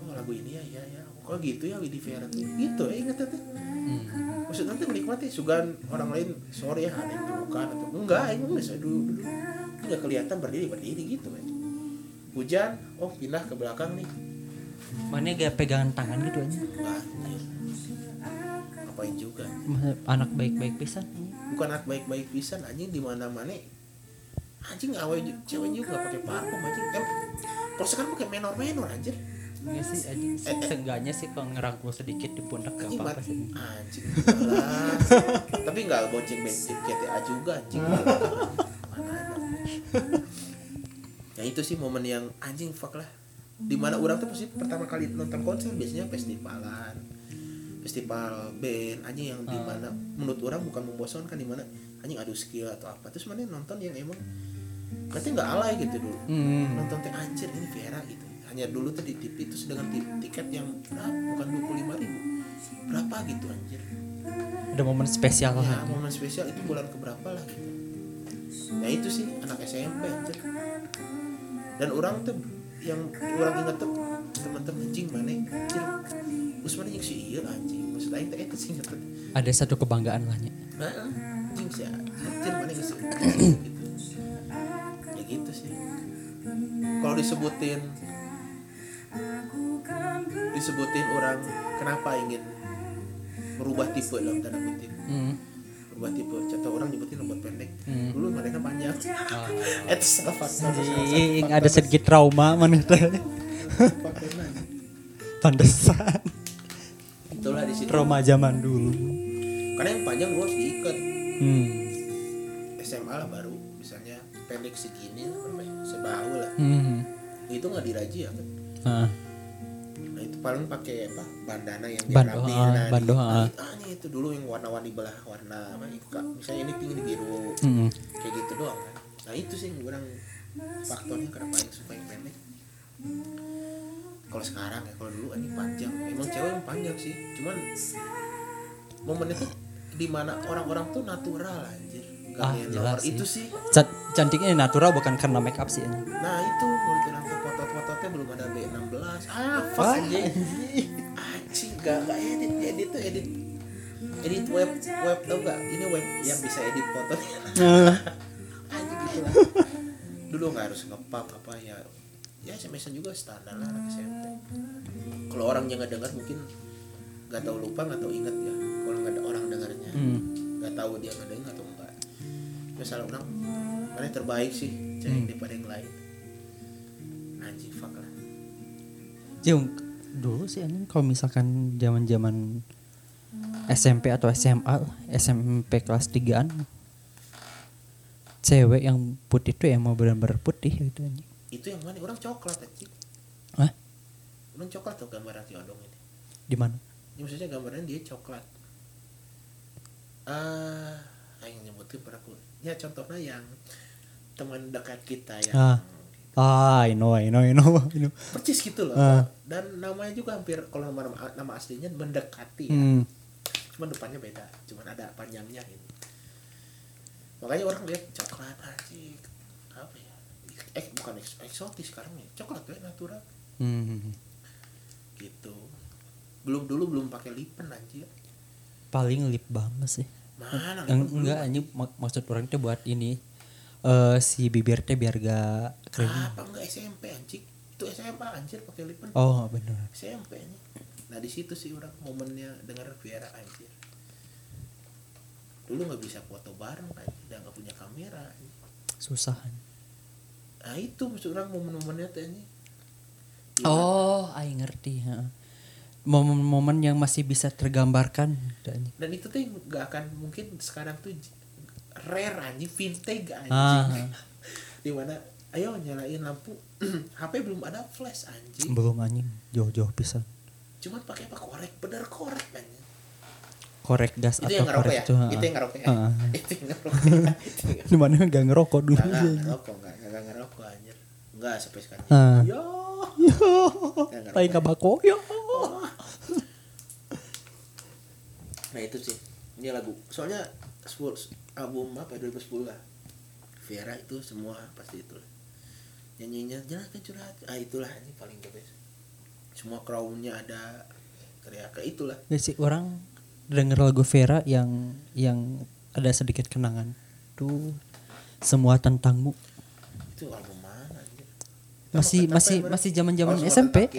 oh lagu ini ya, ya, ya, kok gitu ya Widhi Vera tuh, gitu ya inget tuh, hmm. maksudnya tuh menikmati, sugan orang lain, sorry ya ada yang terluka atau enggak, enggak saya dulu dulu, nggak kelihatan berdiri berdiri gitu ya, hujan, oh pindah ke belakang nih, mana gak pegangan tangan gitu aja, ah, ngapain juga, anak baik-baik pisan, bukan anak baik-baik pisan, anjing di mana-mana anjing awe cewek juga pakai parfum anjing kan kalau sekarang pakai menor-menor anjir ya sih anjing seenggaknya sih kalau ngerangkul sedikit di pundak gak apa-apa sih anjing tapi gak bonceng bensin G T A juga anjing ya itu sih momen yang anjing fuck lah dimana orang tuh pasti pertama kali nonton konser biasanya festivalan festival band anjing yang dimana menurut orang bukan membosankan dimana anjing adu skill atau apa terus mana nonton yang emang katanya nggak alay gitu dulu hmm. nonton teh anjir ini Vera gitu hanya dulu tuh di T V itu dengan tiket yang berapa bukan dua puluh lima ribu berapa gitu anjir ada momen spesial ya, lah momen spesial itu bulan keberapa lah gitu ya itu sih anak S M P anjir dan orang tuh yang orang ingat tuh teman-teman anjing mana anjir usman yang si iya anjing maksud lain teh itu sih ada satu kebanggaan lahnya nah, anjing sih, anjir mana gitu, ya gitu sih. Kalau disebutin, disebutin orang kenapa ingin merubah tipe dalam tanda kutip, mm. merubah tipe. Contoh orang nyebutin rambut pendek, mm. dulu mereka panjang. Oh. Itu salah faktor. Anjing ada sedikit trauma manusia. Pantesan. Itulah di situ. Trauma zaman dulu. Karena yang panjang lu harus diikat. Hmm. S M A lah baru misalnya pendek segini sebahu lah hmm. itu nggak dirajia kan uh. nah itu paling pakai apa bandana yang rapi nah, nah, nah itu dulu yang warna-warni belah warna misalnya ini tinggi biru hmm. kayak gitu doang kan Nah itu sih kurang faktornya kenapa yang suka yang pendek. Kalau sekarang ya, kalau dulu ini panjang. Emang cewek yang panjang sih, cuman momen itu dimana orang-orang tuh natural anjir. Gak ah, jelas sih. Itu sih cantiknya natural bukan karena make up sih. Nah itu menurut aku foto-fotonya belum ada B enam belas. Ah fuck anjir. Anjing gak, gak edit, edit tuh edit. Edit web, web tau gak? Ini web yang bisa edit fotonya. Anjir gitu lah. Dulu gak harus nge-pub apa ya. Ya S M S-an juga standar lah anak S M P. Kalau orang yang gak dengar mungkin gak tahu lupa, gak tahu ingat ya. Kalau gak ada orang dengarnya hmm. gak tahu dia gak dengar atau enggak. Misalnya orang mana yang terbaik sih cewek hmm. daripada yang lain. Anjing fuck lah. Jung, dulu sih anjing kalau misalkan zaman-zaman S M P atau S M A, S M P kelas tigaan, cewek yang putih tuh yang mau benar-benar putih gitu anjing. Itu yang mana? Orang coklat anjing. Hah? Orang coklat tuh gambaran si Odong ini. Di mana? Ya, maksudnya gambarnya dia coklat. Ah, uh, yang nyebutin peraku. Ya contohnya yang teman dekat kita yang ah. ah, I know, I know, I know, I know. Percis gitu loh. Ah. Dan namanya juga hampir kalau nama nama aslinya mendekati ya. Hmm. Cuman depannya beda, cuman ada panjangnya gitu. Makanya orang lihat coklat anjing. Apa ya? Eh bukan eksotis sekarang ya, coklat ya natural. Hmm. Gitu. Belum dulu belum pakai lipen anjir. Paling lip balm sih. Mana? Enggak anjir mak- maksud orang itu buat ini uh, si bibirnya biar gak kering. Ah, apa enggak S M P anjir? Itu S M A anjir pakai lipen. Oh, benar. S M P nya. Nah, di situ sih orang momennya dengar Viera anjir. Dulu enggak bisa foto bareng anjir, udah enggak punya kamera anjir. Susah anjir. Nah, itu maksud orang momen-momennya tuh anjir. Ya, oh, ai ngerti, heeh. Momen-momen yang masih bisa tergambarkan dan itu tuh nggak akan mungkin sekarang tuh rare anjing, vintage anjing. Ah. Dimana ayo nyalain lampu H P belum ada flash anjing, belum anjing jauh-jauh pisan, cuman pakai apa korek, bener korek anjing, korek gas itu atau korek ya? Itu, itu yang ngerokok ya ah. itu yang ngerokok ya dimana nggak ngerokok dulu nggak ngerokok nggak nggak ngerokok anjir nggak sampai sekarang ah. yo yo tai kabako yo. Nah itu sih, ini lagu. Soalnya album apa dua ribu sepuluh lah. Viera itu semua pasti itu. Nyanyinya jelas kan curhat. Ah itulah ini paling the best. Semua crowd-nya ada teriak itulah. Jadi orang denger lagu Viera yang yang ada sedikit kenangan tuh semua tentangmu. Itu album mana? Masih masih masih zaman-zaman oh, S M P.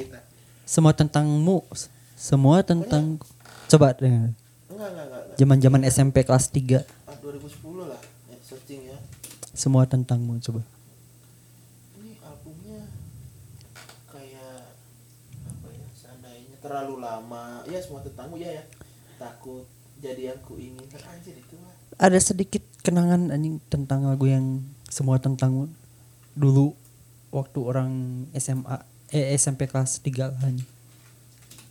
Semua tentangmu, semua tentang Pokoknya, coba dengar. Zaman-zaman S M P kelas tiga. Ah, dua ribu sepuluh lah, ya, searching ya. Semua tentangmu coba. Ini albumnya kayak apa ya? Seandainya terlalu lama. Ya semua tentangmu ya ya. Takut jadi yang ku ingin. Anjir itu lah. Ada sedikit kenangan anjing tentang lagu yang semua tentangmu dulu waktu orang S M A eh S M P kelas tiga lah anjing.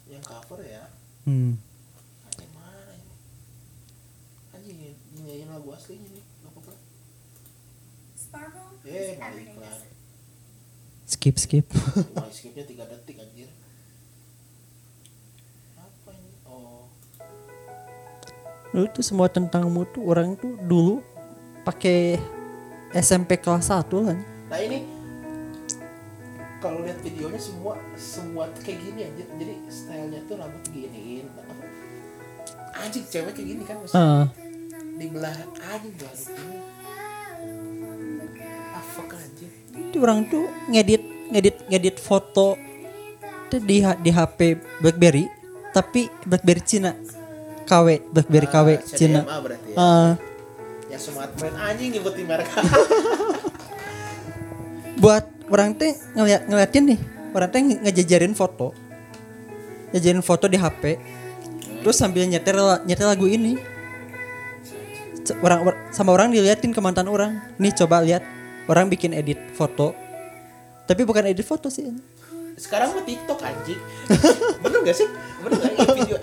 Yang cover ya. Hmm. Eh, skip skip. Wah, skipnya tiga detik anjir. Apa ini? Oh. Lu tuh semua tentangmu tuh orang tuh dulu pakai S M P kelas satu kan. Nah, ini kalau lihat videonya semua semua kayak gini anjir. Jadi stylenya tuh rambut giniin. Anjir, cewek kayak gini kan mesti. Uh. Dibelah anjing baru ini. Itu orang tuh ngedit ngedit ngedit foto di di H P BlackBerry tapi BlackBerry Cina K W BlackBerry ah, K W Cina ya. Uh, ya smartphone anjing nyebutin merek buat orang teh ngeliat ngeliatin nih orang teh ngejajarin foto jajarin foto di H P hmm. terus sambil nyetel nyetel lagu ini orang sama orang diliatin ke mantan orang nih coba lihat. Orang bikin edit foto, tapi bukan edit foto sih. Sekarang mah TikTok anjing, bener nggak sih? Bener nggak ini video?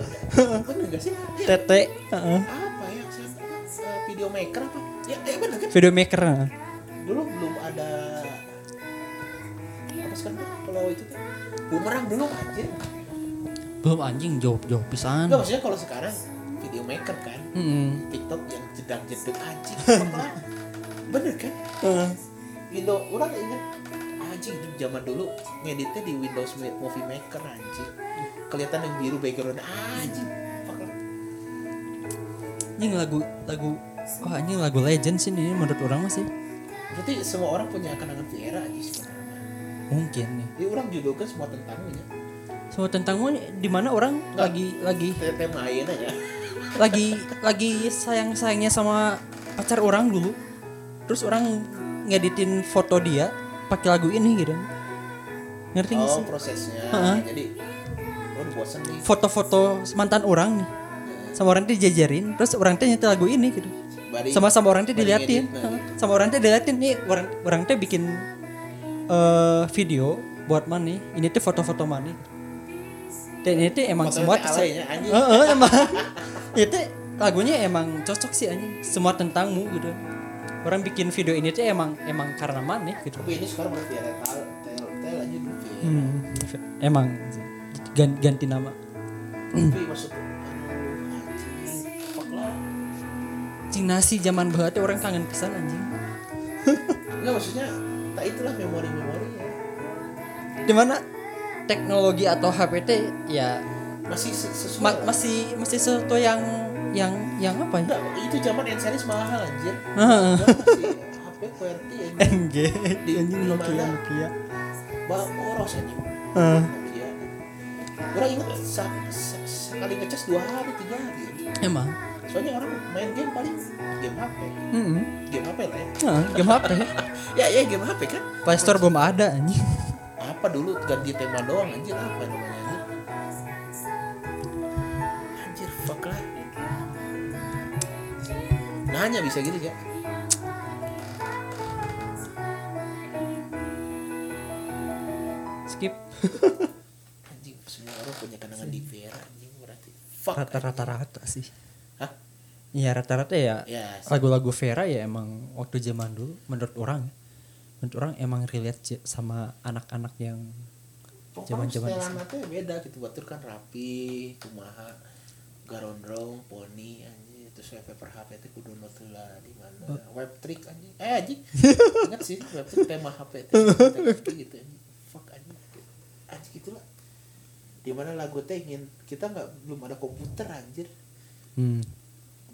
Bener nggak sih? Ya. Tete. Uh-uh. Apa ya? Video maker apa? Ya, eh, bener kan? Video maker. dulu belum ada apa sekarang kalau itu tuh bumerang belum anjing belum anjing jawab jawab pisan nggak maksudnya kalau sekarang video maker kan mm-hmm. TikTok yang jedang jeduk anjing apa bener kan uh. Indo orang ingat anjing zaman dulu ngeditnya di Windows Movie Maker anjing kelihatan yang biru background anjing ini lagu lagu wah oh, ini lagu legend sih ini menurut orang masih berarti semua orang punya kenangan Viera aja sebenarnya mungkin nih ya. Ya, orang judulkan semua tentangmu ya semua tentangmu di mana orang nggak, lagi lagi tema aja lagi lagi sayang sayangnya sama pacar orang dulu terus orang ngeditin foto dia pakai lagu ini gitu ngerti nggak oh, sih prosesnya ha-ha. Jadi orang bosan nih foto-foto mantan orang nih sama orang itu dijajarin, terus orang itu nyetel lagu ini gitu. Bari, sama-sama orang itu diliatin, edit, sama orang itu diliatin nih orang orang itu bikin uh, video buat mana nih? Ini tuh foto-foto mana? Dan ini tuh emang foto semua saya, heeh uh, uh, emang itu lagunya emang cocok sih anjing, semua tentangmu gitu. Orang bikin video ini tuh emang emang karena mana gitu. Tapi ini sekarang berarti ada tel tel aja dulu. Emang ganti, ganti nama. Tapi maksudnya cing nasi zaman baheula teh orang kangen pisan anjing. Enggak maksudnya tak itulah memori-memori ya. Di mana teknologi atau H P T ya masih sesuatu ma- masih masih sesuatu yang yang yang apa ya? Nah, itu zaman N-series mahal anjir. Heeh. H P Q W E R T Y N G anjing Nokia Nokia. Ba boros anjing. Heeh. Iya. Orang ingat sekali ngecas dua hari tiga hari. Emang soalnya orang main game paling game H P, mm-hmm. game H P lah ya, nah, game H P, ya ya game H P kan. Play Store belum ada anjir. Apa dulu ganti tema doang anjir apa namanya anjir? Anjir fuck lah. Nanya bisa gitu ya? Skip. Anjir semua orang punya kenangan di Vera anjir berarti. Fuck. Rata-rata-rata sih. Iya rata-rata ya yes. Lagu-lagu Vera ya emang waktu zaman dulu menurut orang menurut orang emang relate sama anak-anak yang zaman-zaman itu. Anaknya beda gitu batur kan rapi, kumaha, garondrong, poni anjing itu saya paper H P teh kudu nutula di mana web trick anjing. Eh anjing. Ingat sih web trick tema H P teh gitu anjing. Fuck anjing. Anjing gitulah. Di mana lagu teh ingin kita enggak belum ada komputer anjir. Hmm.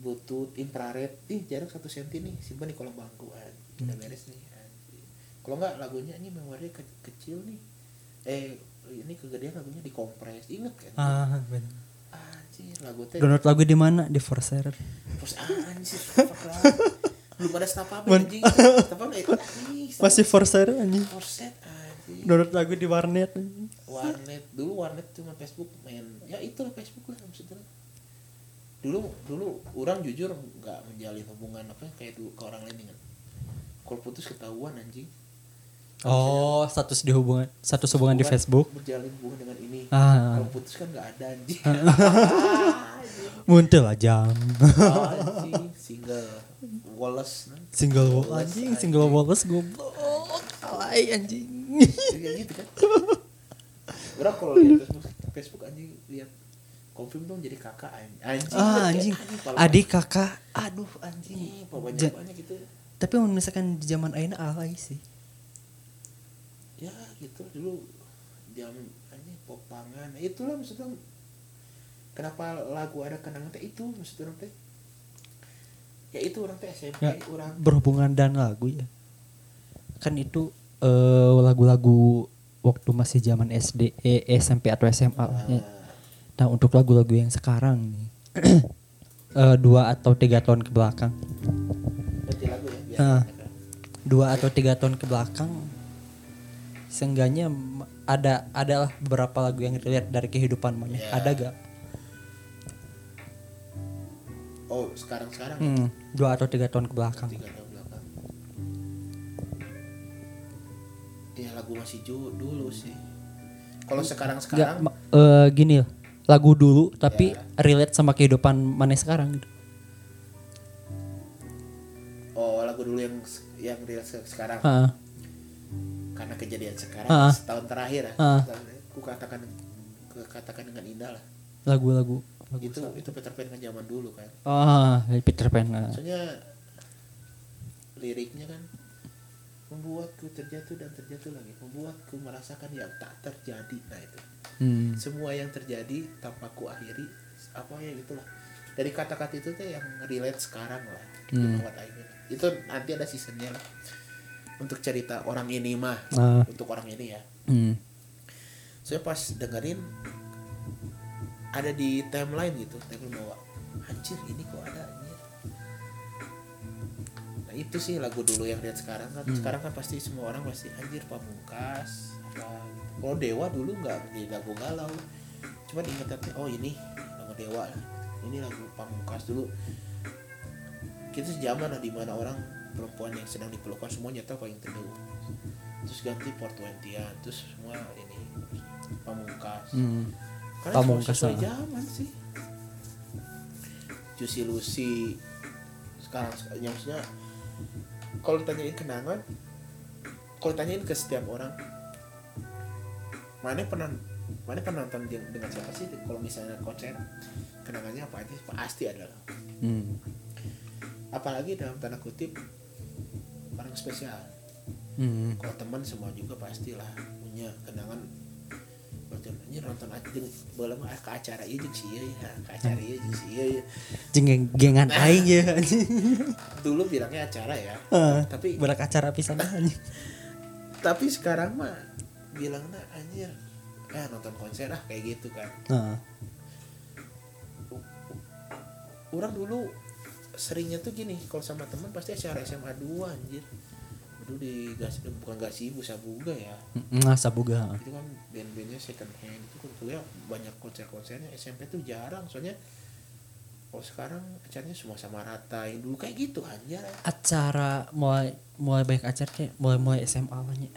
Bluetooth, infrared, ih jarak satu sentimeter nih, simpan di kolom bangku anjir, udah beres nih anjir. Kalau enggak lagunya ini memori ke- kecil nih, eh ini kegedean lagunya dikompres, inget kan? Ah benar. Anjir lagu teh. Download lagu di mana? Di Forser. Forser anjir. Belum ada stapa anjing. Stapa itu nih. Masih Forser anjing. Forser anjir. Download lagu di warnet. Anjir. Warnet dulu warnet cuma Facebook main, ya itulah Facebook lah maksudnya. dulu dulu orang jujur nggak menjalin hubungan apa kayak itu ke orang lain kan kalau putus ketahuan anjing oh status di hubungan status hubungan, hubungan di Facebook berjalin hubungan dengan ini ah. Kalau putus kan nggak ada anjing muncul aja oh, anjing single Wallace single Wallace anjing single Wallace goblok alay anjing gitu kan orang kalau lihat Facebook anjing lihat konfirm dong jadi kakak anjing. Ah, anjing. Adik kakak. Aduh anjing. Banyak banyak gitu. Tapi misalkan di zaman ayeuna alay sih. Ya gitu dulu jam anjing popangan. Itulah maksudnya kenapa lagu ada kenangan teh itu maksudnya teh. Ya itu orang teh S M P ya, orang berhubungan dan lagu ya. Kan itu uh, lagu-lagu waktu masih zaman S D, eh, S M P atau S M A nah. Lah, ya. Nah untuk lagu-lagu yang sekarang nih uh, dua atau tiga tahun ke belakang lagu ya, nah, dua atau tiga tahun ke belakang seenggaknya ada adalah beberapa lagu yang relate dari kehidupan mana yeah. Ada gak? Oh sekarang-sekarang hmm, dua atau tiga tahun ke belakang tiga tahun belakang ya lagu masih dulu sih kalau sekarang-sekarang gak, uh, gini ya lagu dulu tapi ya. Relate sama kehidupan mana sekarang gitu. Oh lagu dulu yang yang real sekarang, uh. karena kejadian sekarang uh. setahun terakhir, uh. aku katakan katakan dengan indah lah. Lagu-lagu itu lagu itu Peter Pan kan zaman dulu kan. Oh, Peter Pan. Maksudnya liriknya kan membuatku terjatuh dan terjatuh lagi, membuatku merasakan yang tak terjadi. Nah itu, hmm. semua yang terjadi tanpa ku akhiri, apa ya gitulah. Dari kata-kata itu tuh yang relate sekarang lah, hmm. what I mean. Itu nanti ada seasonnya lah untuk cerita orang ini mah, uh. untuk orang ini ya. Hmm. Saya so, pas dengerin ada di timeline gitu, timeline bawa, anjir ini kok ada anjir. Nah itu sih lagu dulu yang relate sekarang kan. Hmm. Sekarang kan pasti semua orang pasti anjir Pamungkas. Kalau Dewa dulu nggak di lagu galau, cuma diingetannya oh ini lagu Dewa lah. Ini lagu Pamungkas dulu. Kita sejaman lah dimana orang perempuan yang sedang dipelukan semua nyata paling teduh. Terus ganti four twenty-an, terus semua ini Pamungkas. Hmm. Karena Pamungkas semua zaman sih. Juicy Lucy sekarang, yang maksudnya kalau ditanyain kenangan, kalau ditanyain ke setiap orang, mana pernah mana pernah nonton dengan siapa sih? Kalau misalnya konser, kenangannya apa aja pasti ada lah. Hmm. Apalagi dalam tanda kutip orang spesial. Hmm. Kalau teman semua juga pastilah punya kenangan. Berarti nonton aja belum ke acara ieu jeung si ieu, ke acara ieu jeung si ieu. Jeung gengan aing ya. Dulu bilangnya acara ya. Uh, tapi berak acara pisan anjing. Tapi sekarang mah bilangnya anjir, kayak nonton konser ah kayak gitu kan. Uh. Orang dulu seringnya tuh gini, kalau sama teman pasti acara S M A dua anjir. Dulu di gas bukan Gasibu, Sabuga ya. Nah, Sabuga. Itu kan band-bandnya second hand itu kan tuh ya banyak konser-konsernya. S M P tuh jarang soalnya. Oh, sekarang acaranya semua sama rata. Yang dulu kayak gitu anjir. Acara mulai mulai banyak acara kayak mulai-mulai S M A banyak.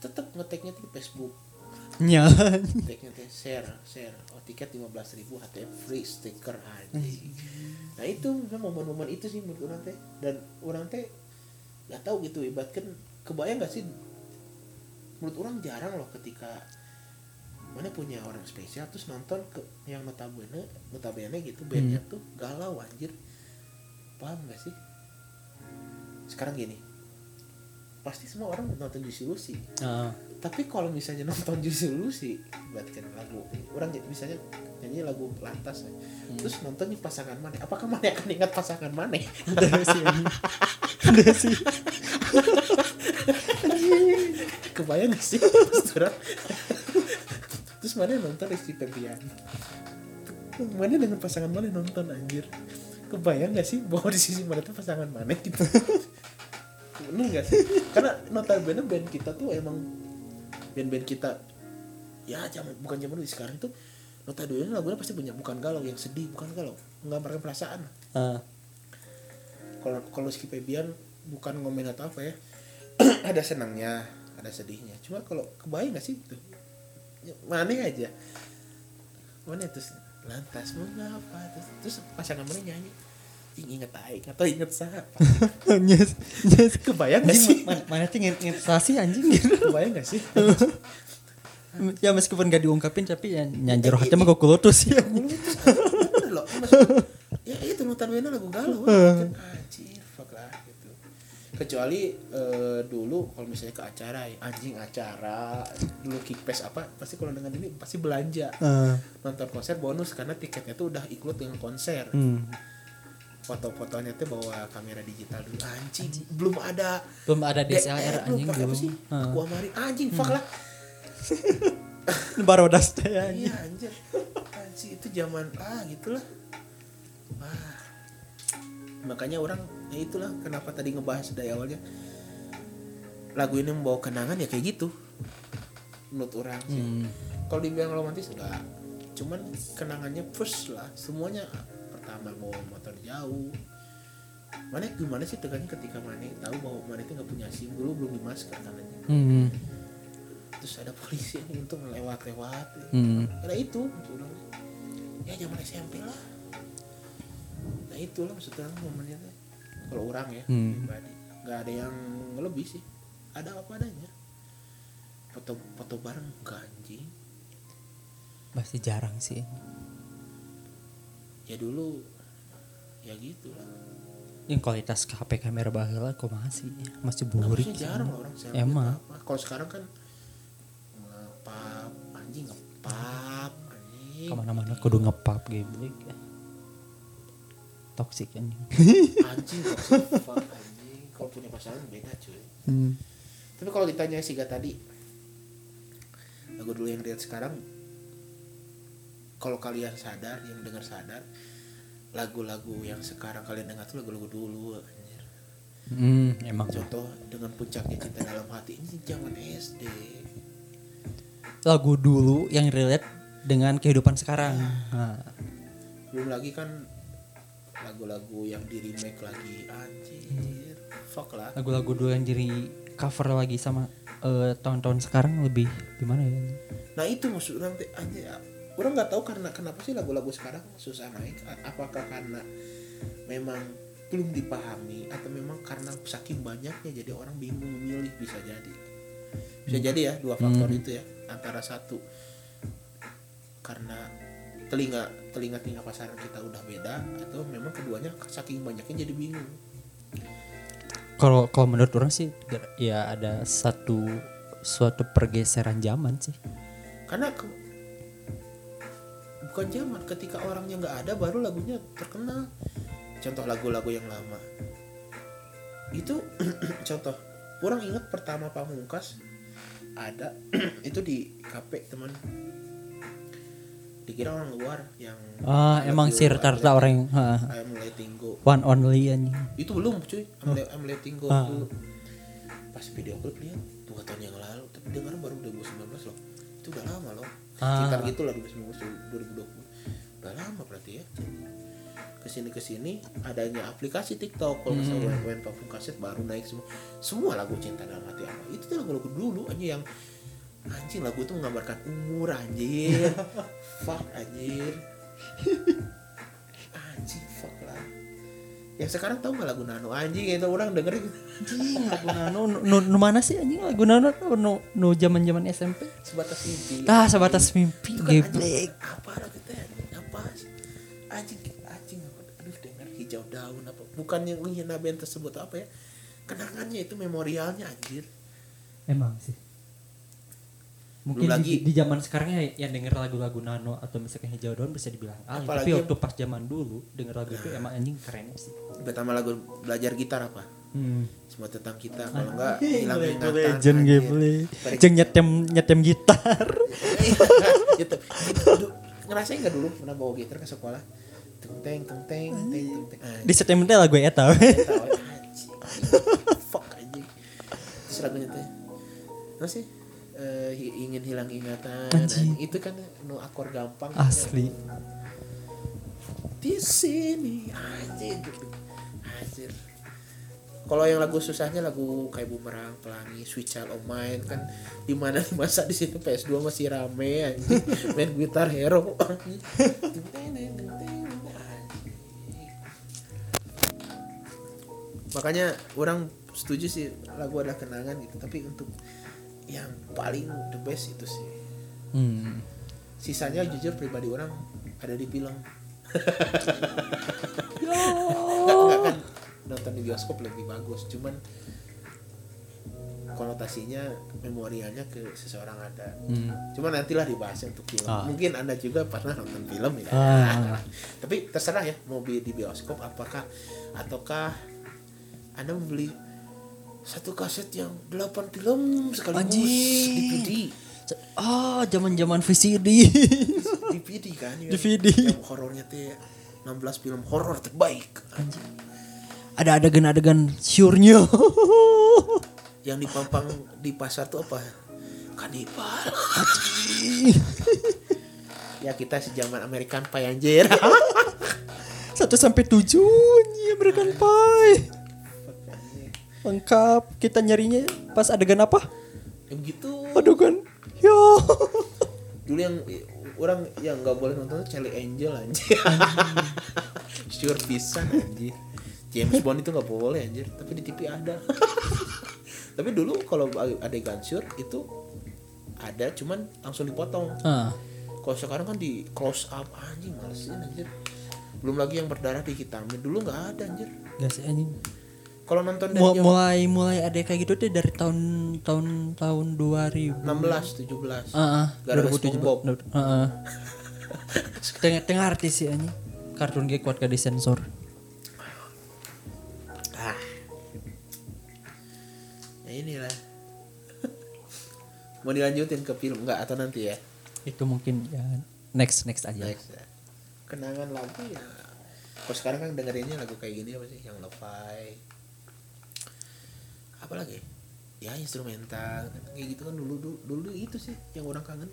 Tetap ngeteknya di Facebook. Nya. Tiketnya share, share. Oh, tiket lima belas ribu H T M free stiker anjing. Nah, itu momen-momen itu sih menurut orang teh dan orang teh enggak tahu gitu ibarat kan kebayang enggak sih menurut orang jarang loh ketika mana punya orang spesial terus nonton ke yang notabene, notabene gitu bandnya hmm. tuh galau anjir. Paham enggak sih? Sekarang gini. Pasti semua orang nonton Juicy Lucy. Uh. Tapi kalau misalnya nonton Juicy Lucy, buat kan lagu orang misalnya nyanyi lagu lantas, hmm. terus nontonnya pasangan mana? Apakah mana akan ingat pasangan mana? Ada sih, ada sih. Kebayang nggak sih? Terus mana nonton Rizky Febian? Mana dengan pasangan mana nonton anjir? Kebayang nggak sih bahwa di sisi mana tuh pasangan mana gitu? Bener gak sih? Karena notabene band kita tuh emang band-band kita ya zaman bukan zaman dulu sekarang tuh notabene lagunya pasti punya bukan galau yang sedih, bukan galau menggambarkan perasaan. Kalau uh. kalau Rizky Febian bukan ngomen atau apa ya ada senangnya, ada sedihnya. Cuma kalau kebayang gak sih itu mana aja mana terus lantas mengapa terus, terus pasangan mana nyanyi inget aing atau inget siapa? Yes, yes. Kebayang nggak sih? Mana sih inget inget sasi anjing gitu? Kebayang nggak sih? Ya meskipun nggak diungkapin tapi ya nyanyi roh hati mah gue kulutus ya. Ya itu notabene lagu galau. Anjir, fuck lah gitu. Kecuali uh, dulu kalau misalnya ke acara, anjing acara dulu kickpass apa? Pasti kalau dengan ini pasti belanja. Uh. Nonton konser bonus karena tiketnya tuh udah include dengan konser. Hmm. Foto-fotonya tuh bawa kamera digital dulu anjing, anjing. belum ada belum ada D S L R anjing belum apa sih uh. aku amari anjing fuck hmm. lah barodas teh anjing. Iya anjir anjing itu zaman ah gitulah ah. Makanya orang ya itulah kenapa tadi ngebahas dari awalnya lagu ini membawa kenangan ya kayak gitu menurut orang sih. Hmm. Kalau dibilang romantis enggak, cuman kenangannya first lah semuanya. Pertama bawa motor jauh, mana gimana sih tekannya ketika mana tahu bahwa mana itu nggak punya SIM dulu belum dimasker katanya. Mm-hmm. Terus ada polisi yang untung lewat-lewat. Mm-hmm. Karena itu maksudnya ya zaman S M P lah. Nah itulah maksudnya momennya kalau orang ya pribadi. Mm-hmm. nggak ada yang lebih sih, ada apa adanya. Foto foto bareng nggak anjing, pasti jarang sih. Ya dulu ya gitulah. Yang kualitas H P kamera baheula kok masih masih burik. Masih jarang ya. Orang selfie. Emang kalau sekarang kan ngepap anjing ngepap anjing. Kemana-mana kudu ngepap geblek. Toksik anjing. Anjing toksik anjing. Kalau punya pasangan beda cuy. Hmm. Tapi kalau ditanya si Ga tadi, aku dulu yang lihat sekarang, kalau kalian sadar, yang dengar sadar, lagu-lagu yang sekarang kalian dengar tuh lagu-lagu dulu anjir. Hmm, emang contoh dengan puncaknya cinta dalam hati ini zaman S D. Lagu dulu yang relate dengan kehidupan sekarang. Nah. Belum lagi kan lagu-lagu yang di remake lagi anjir. Fuck lah. Lagu-lagu dulu yang di cover lagi sama uh, tahun-tahun sekarang lebih gimana ya? Nah, itu maksud orang teh anjir. Orang nggak tahu karena kenapa sih lagu-lagu sekarang susah naik? Apakah karena memang belum dipahami atau memang karena saking banyaknya jadi orang bingung memilih? Bisa jadi, bisa jadi ya dua faktor hmm. itu ya, antara satu karena telinga telinga telinga pasaran kita udah beda atau memang keduanya saking banyaknya jadi bingung. Kalau kalau menurut orang sih ya ada satu suatu pergeseran zaman sih. Karena ke- bukan zaman, ketika orangnya nggak ada baru lagunya terkenal. Contoh lagu-lagu yang lama itu contoh kurang ingat pertama Pamungkas ada itu di kafe teman, dikira orang luar yang ah emang sih rata-rata orang yang I'm Letting Go One Only an itu belum cuy. I'm Letting Go ah. Itu pas video klip lihat dua tahun yang lalu tapi dengar baru dua ribu sembilan belas loh, itu udah lama loh. Ah. Sekitar gitulah dua ribu sembilan belas dua ribu dua puluh udah lama berarti ya. Kesini kesini adanya aplikasi TikTok kalau misalnya hmm. main platform kaset baru naik semua semua lagu cinta dalam hati apa itu tuh lagu-lagu dulu aja yang anjing lagu itu menggambarkan umur anjir. Fuck anjir. Anjing fuck lah. Yang sekarang tau nggak lagu Nano anjing itu orang dengerin anjing lagu Nano nu no, no, no mana sih anjing lagu Nano nu no, nu no zaman zaman S M P sebatas mimpi ah sebatas mimpi geblek apa lagu teh apa anjing anjing aduh denger hijau daun apa bukan yang menghina band tersebut apa ya kenangannya itu memorialnya anjir emang sih mungkin lagi di zaman sekarang ya yang denger lagu-lagu Nano atau misalkan hijau daun bisa dibilang alay tapi waktu pas zaman dulu denger lagu nah. Itu emang anjing keren sih. Pertama lagu belajar gitar apa? Hmm. Semua tentang kita kalau enggak hilang ingatan. Legend gameplay. Jeng nyetem nyetem gitar. Nyetem. Ngerasain enggak dulu pernah bawa gitar ke sekolah? Teng teng teng teng teng teng. Di setem teh lagu eta. Fuck anjing. Terus lagunya teh. Apa sih? Uh, ingin hilang ingatan anjing. Itu kan no akor gampang asli ya. Di sini anjir anjir kalau yang lagu susahnya lagu kayak Bumerang, Pelangi, Sweet Child of Mine kan di mana masa di situ P S dua masih rame anjir main gitar hero anjir. Makanya orang setuju sih lagu ada kenangan gitu tapi untuk yang paling the best itu sih. Hmm. Sisanya jujur pribadi orang ada di film. Nggak, nggak kan nonton di bioskop lebih bagus. Cuman konotasinya, memorialnya ke seseorang ada. Hmm. Cuman nantilah dibahasnya untuk film. Ah. Mungkin anda juga pernah nonton film ya. Ah. Tapi terserah ya mau di bioskop apakah ataukah anda membeli satu kaset yang delapan film sekaligus D V D. Ah, oh, zaman-zaman V C D. D V D kan. Ya. D V D. Yang horornya teh enam belas film horor terbaik. Anjir. Ada adegan-adegan syurnyo. Yang di Pampang di pasar tuh apa? Kanibal. Ya kita sejaman American Pie anjir. Satu sampai tujuh nih American Pie. Lengkap, kita nyarinya pas adegan apa? Yang gitu. Aduh kan. Ya. Dulu yang orang yang enggak boleh nonton Charlie Angel anjir. Sure pisan anjir. James Bond itu nggak boleh anjir, tapi di T V ada. Tapi dulu kalau adegan syur itu ada, cuman langsung dipotong. Uh. Kalau sekarang kan di close up, anjing malesin anjir. Belum lagi yang berdarah di hitamin, dulu nggak ada anjir. Nggak sih anjing. Kalau nonton dari mulai, mulai mulai ada kayak gitu deh dari tahun tahun tahun dua ribu enam belas tujuh belas. Heeh. dua ribu tujuh belas. Heeh. Tengah-tengah artis sih anjing. Kartun ge kuat gak disensor. Ah. Nah, inilah. Mau dilanjutin ke film enggak atau nanti ya? Itu mungkin ya next next aja. Next, ya. Kenangan lagu ya. Kok sekarang kan dengerinnya lagu kayak gini apa sih yang lebay. Apa lagi? Ya instrumental kayak gitu kan dulu dulu, dulu itu sih yang orang kangen.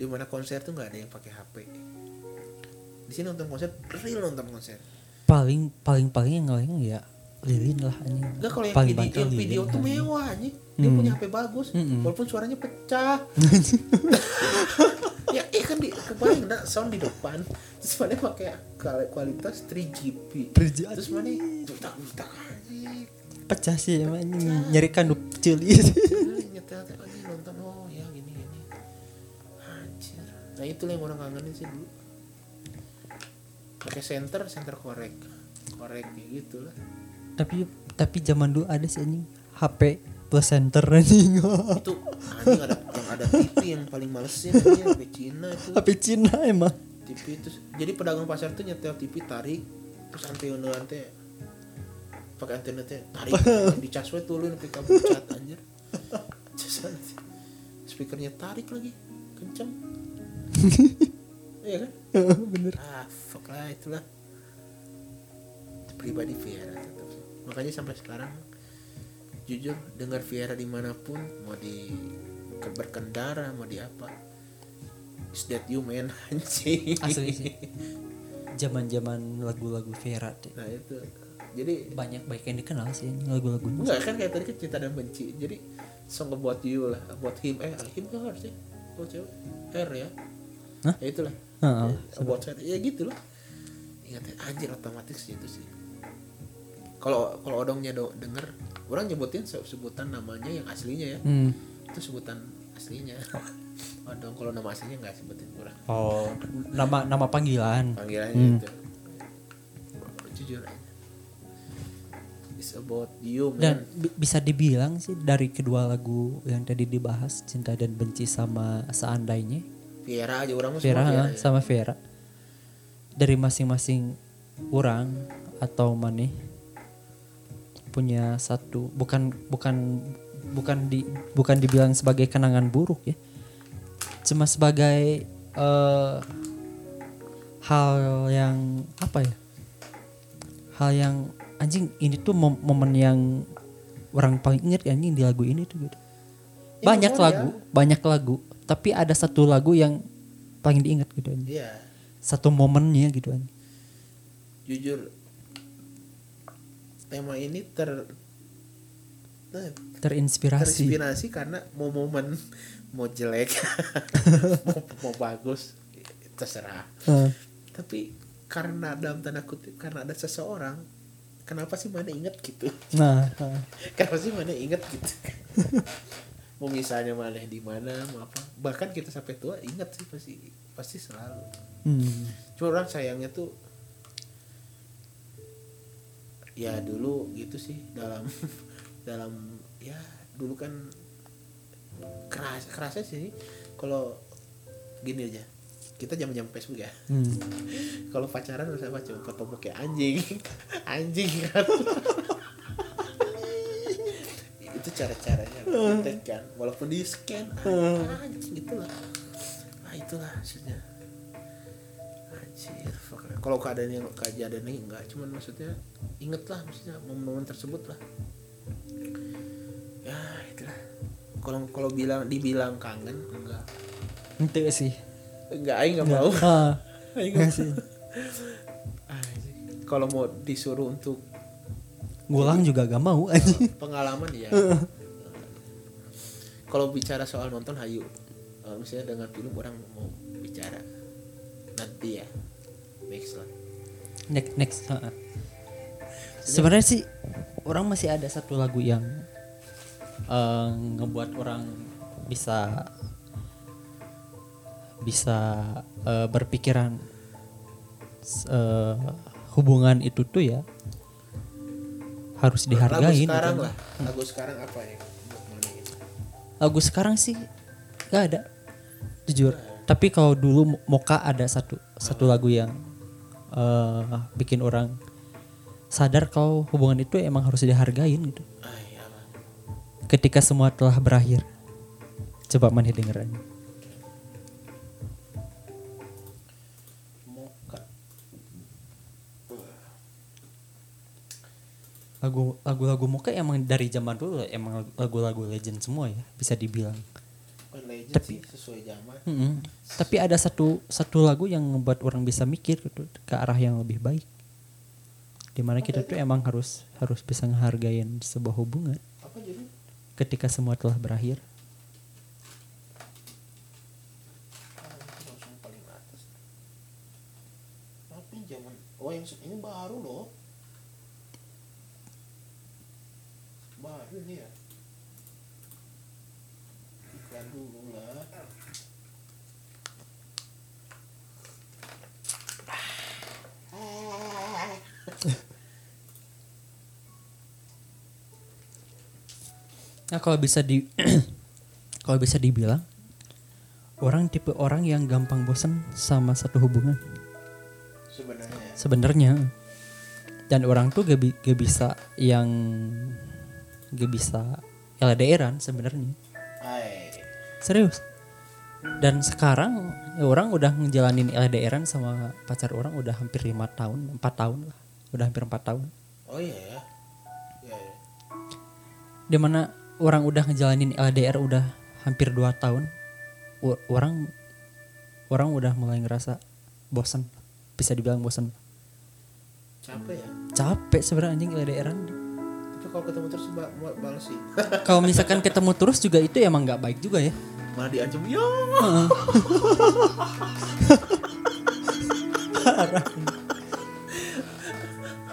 Di mana konser tuh enggak ada yang pakai H P. Di sini nonton konser, real nonton konser. Paling paling paling yang lain ya lilin lah anjing. Enggak kalau yang paling video, yang video tuh mewah anjing. Dia hmm. punya H P bagus, hmm. walaupun suaranya pecah. Ya eh kan di kebayang enggak sound di depan. Terus mana pakai kualitas tiga G P. Terus mana juta-juta anjing. Pecah sih emang nyerikan dup kecil itu. Nyetel-nyetel lagi nonton oh ya gini-gini. Anjir. Nah itu yang orang kangenin sih dulu. Pakai center, center korek. Korek gitu lah. Tapi tapi zaman dulu ada sih anjing H P plus center anjing. Itu anjing ada yang ada T V yang paling malesin anjing H P Cina itu. H P Cina emang. T V itu jadi pedagang pasar tuh nyetel T V tarik terus anteunante pakai internetnya tarik di caswe tulun pick up cat anjir speakernya tarik lagi kenceng. Iya kan bener ah fuck lah itulah pribadi Viera tetap. Makanya sampai sekarang jujur dengar Viera dimanapun mau di berkendara mau di apa is that you man anjing asli sih zaman-zaman lagu-lagu Viera deh. Nah itu jadi banyak baik yang dikenal sih lagu-lagunya. Enggak kan kayak tadi kan cinta dan benci. Jadi song about you lah, about him eh him kan harusnya. Oh cewek. Her ya. Hah? Ya itulah. Heeh. About her. Ya gitulah. Ingat anjir otomatis itu sih. Kalau kalau odongnya do, denger, orang nyebutin sebutan namanya yang aslinya ya. Hmm. Itu sebutan aslinya. Odong kalau nama aslinya enggak sebutin orang. Oh, nama nama panggilan. Panggilannya hmm. itu. Jujur aja. About you man. Dan b- bisa dibilang sih dari kedua lagu yang tadi dibahas cinta dan benci sama seandainya Viera aja orang Viera ya. Sama Viera dari masing-masing orang atau maneh punya satu bukan bukan bukan di bukan dibilang sebagai kenangan buruk ya cuma sebagai uh, hal yang apa ya hal yang anjing ini tuh mom- momen yang orang paling inget anjing di lagu ini tuh gitu. Ya, banyak lagu, ya. banyak lagu, tapi ada satu lagu yang paling diingat gitu anjing. Ya. Satu momennya gitu anjing. Jujur tema ini ter nah, terinspirasi. Terinspirasi karena mau momen mau jelek, mau, mau bagus terserah. Uh. Tapi karena dalam tanda kutip karena ada seseorang kenapa sih mana inget gitu? Nah, nah. Kenapa sih mana inget gitu? Mau misalnya mana di mana, mau apa? Bahkan kita sampai tua inget sih pasti, pasti selalu. Hmm. Cuma orang sayangnya tuh, ya dulu gitu sih dalam dalam ya dulu kan keras kerasnya sih. Kalau gini aja. Kita jam-jam Facebook ya. Hmm. Kalau pacaran harus apa coba ketemu kayak anjing. Anjing kan. Itu cara-caranya kita kan walaupun di scan anjing gitulah. Nah, itulah maksudnya. Anjir, fuck. Kalau keadaan yang kejadian ini enggak, cuman maksudnya ingatlah maksudnya momen-momen tersebut lah. Ya, itulah. Kalau kalau bilang dibilang kangen enggak. Ente sih. Enggak, aing enggak mau. Aing enggak sih. Kalau mau disuruh untuk ngulang juga enggak mau anjing. Pengalaman ya. Kalau bicara soal nonton hayu. Kalau misalnya dengan film orang mau bicara. Nanti ya. Next lah. Next next. Sebenarnya sih orang masih ada satu lagu yang uh, ngebuat orang bisa bisa uh, berpikiran uh, hubungan itu tuh ya harus dihargain. Lagu sekarang gitu. lah, lagu sekarang apa ya? Lagu sekarang sih nggak ada, jujur. Tapi kalau dulu Moka ada satu satu lagu yang uh, bikin orang sadar kalau hubungan itu emang harus dihargain gitu. Ketika semua telah berakhir, coba Maneh dengerin. Lagu lagu-lagu Moka emang dari zaman dulu emang lagu-lagu legend semua ya, bisa dibilang. Legend tapi sih, sesuai zaman. Mm-hmm. Tapi ada satu satu lagu yang membuat orang bisa mikir gitu, ke arah yang lebih baik. Dimana apa kita itu? tuh emang harus harus bisa ngehargain sebuah hubungan. Apa jadi? Ketika semua telah berakhir. Tapi zaman, oh yang ini baru loh. Baru ini ya. Dulu lah. Nah kalau bisa di kalau bisa dibilang orang tipe orang yang gampang bosan sama satu hubungan sebenarnya. Sebenarnya dan orang tuh gak, bi- gak bisa yang gak bisa L D R-an sebenarnya. Serius. Dan sekarang ya orang udah ngejalanin L D R-an sama pacar orang udah hampir lima tahun, empat tahun lah. Udah hampir empat tahun. Oh iya ya. Iya ya. Dimana orang udah ngejalanin L D R udah hampir dua tahun. U- orang orang udah mulai ngerasa bosen. Bisa dibilang bosen. Capek ya? Capek sebenarnya anjing L D R-an. Tapi kalau ketemu terus ba- balas sih. Kalau misalkan ketemu terus juga itu emang gak baik juga ya. Malah diancam yo.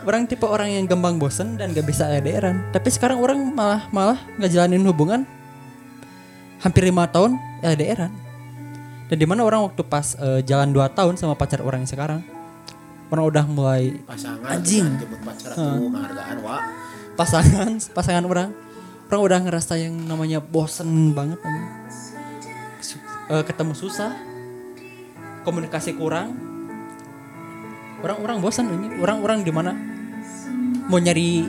Orang tipe orang yang gampang bosen dan gak bisa L D R-an. Tapi sekarang orang malah malah nggak jalanin hubungan hampir lima tahun L D R-an. Dan dimana orang waktu pas uh, jalan dua tahun sama pacar orang yang sekarang, orang udah mulai pasangan, anjing pacar uh, tuh, wa. pasangan pasangan orang orang udah ngerasa yang namanya bosen banget anjing. Ketemu susah, komunikasi kurang, orang-orang bosan ini, orang-orang di mana mau nyari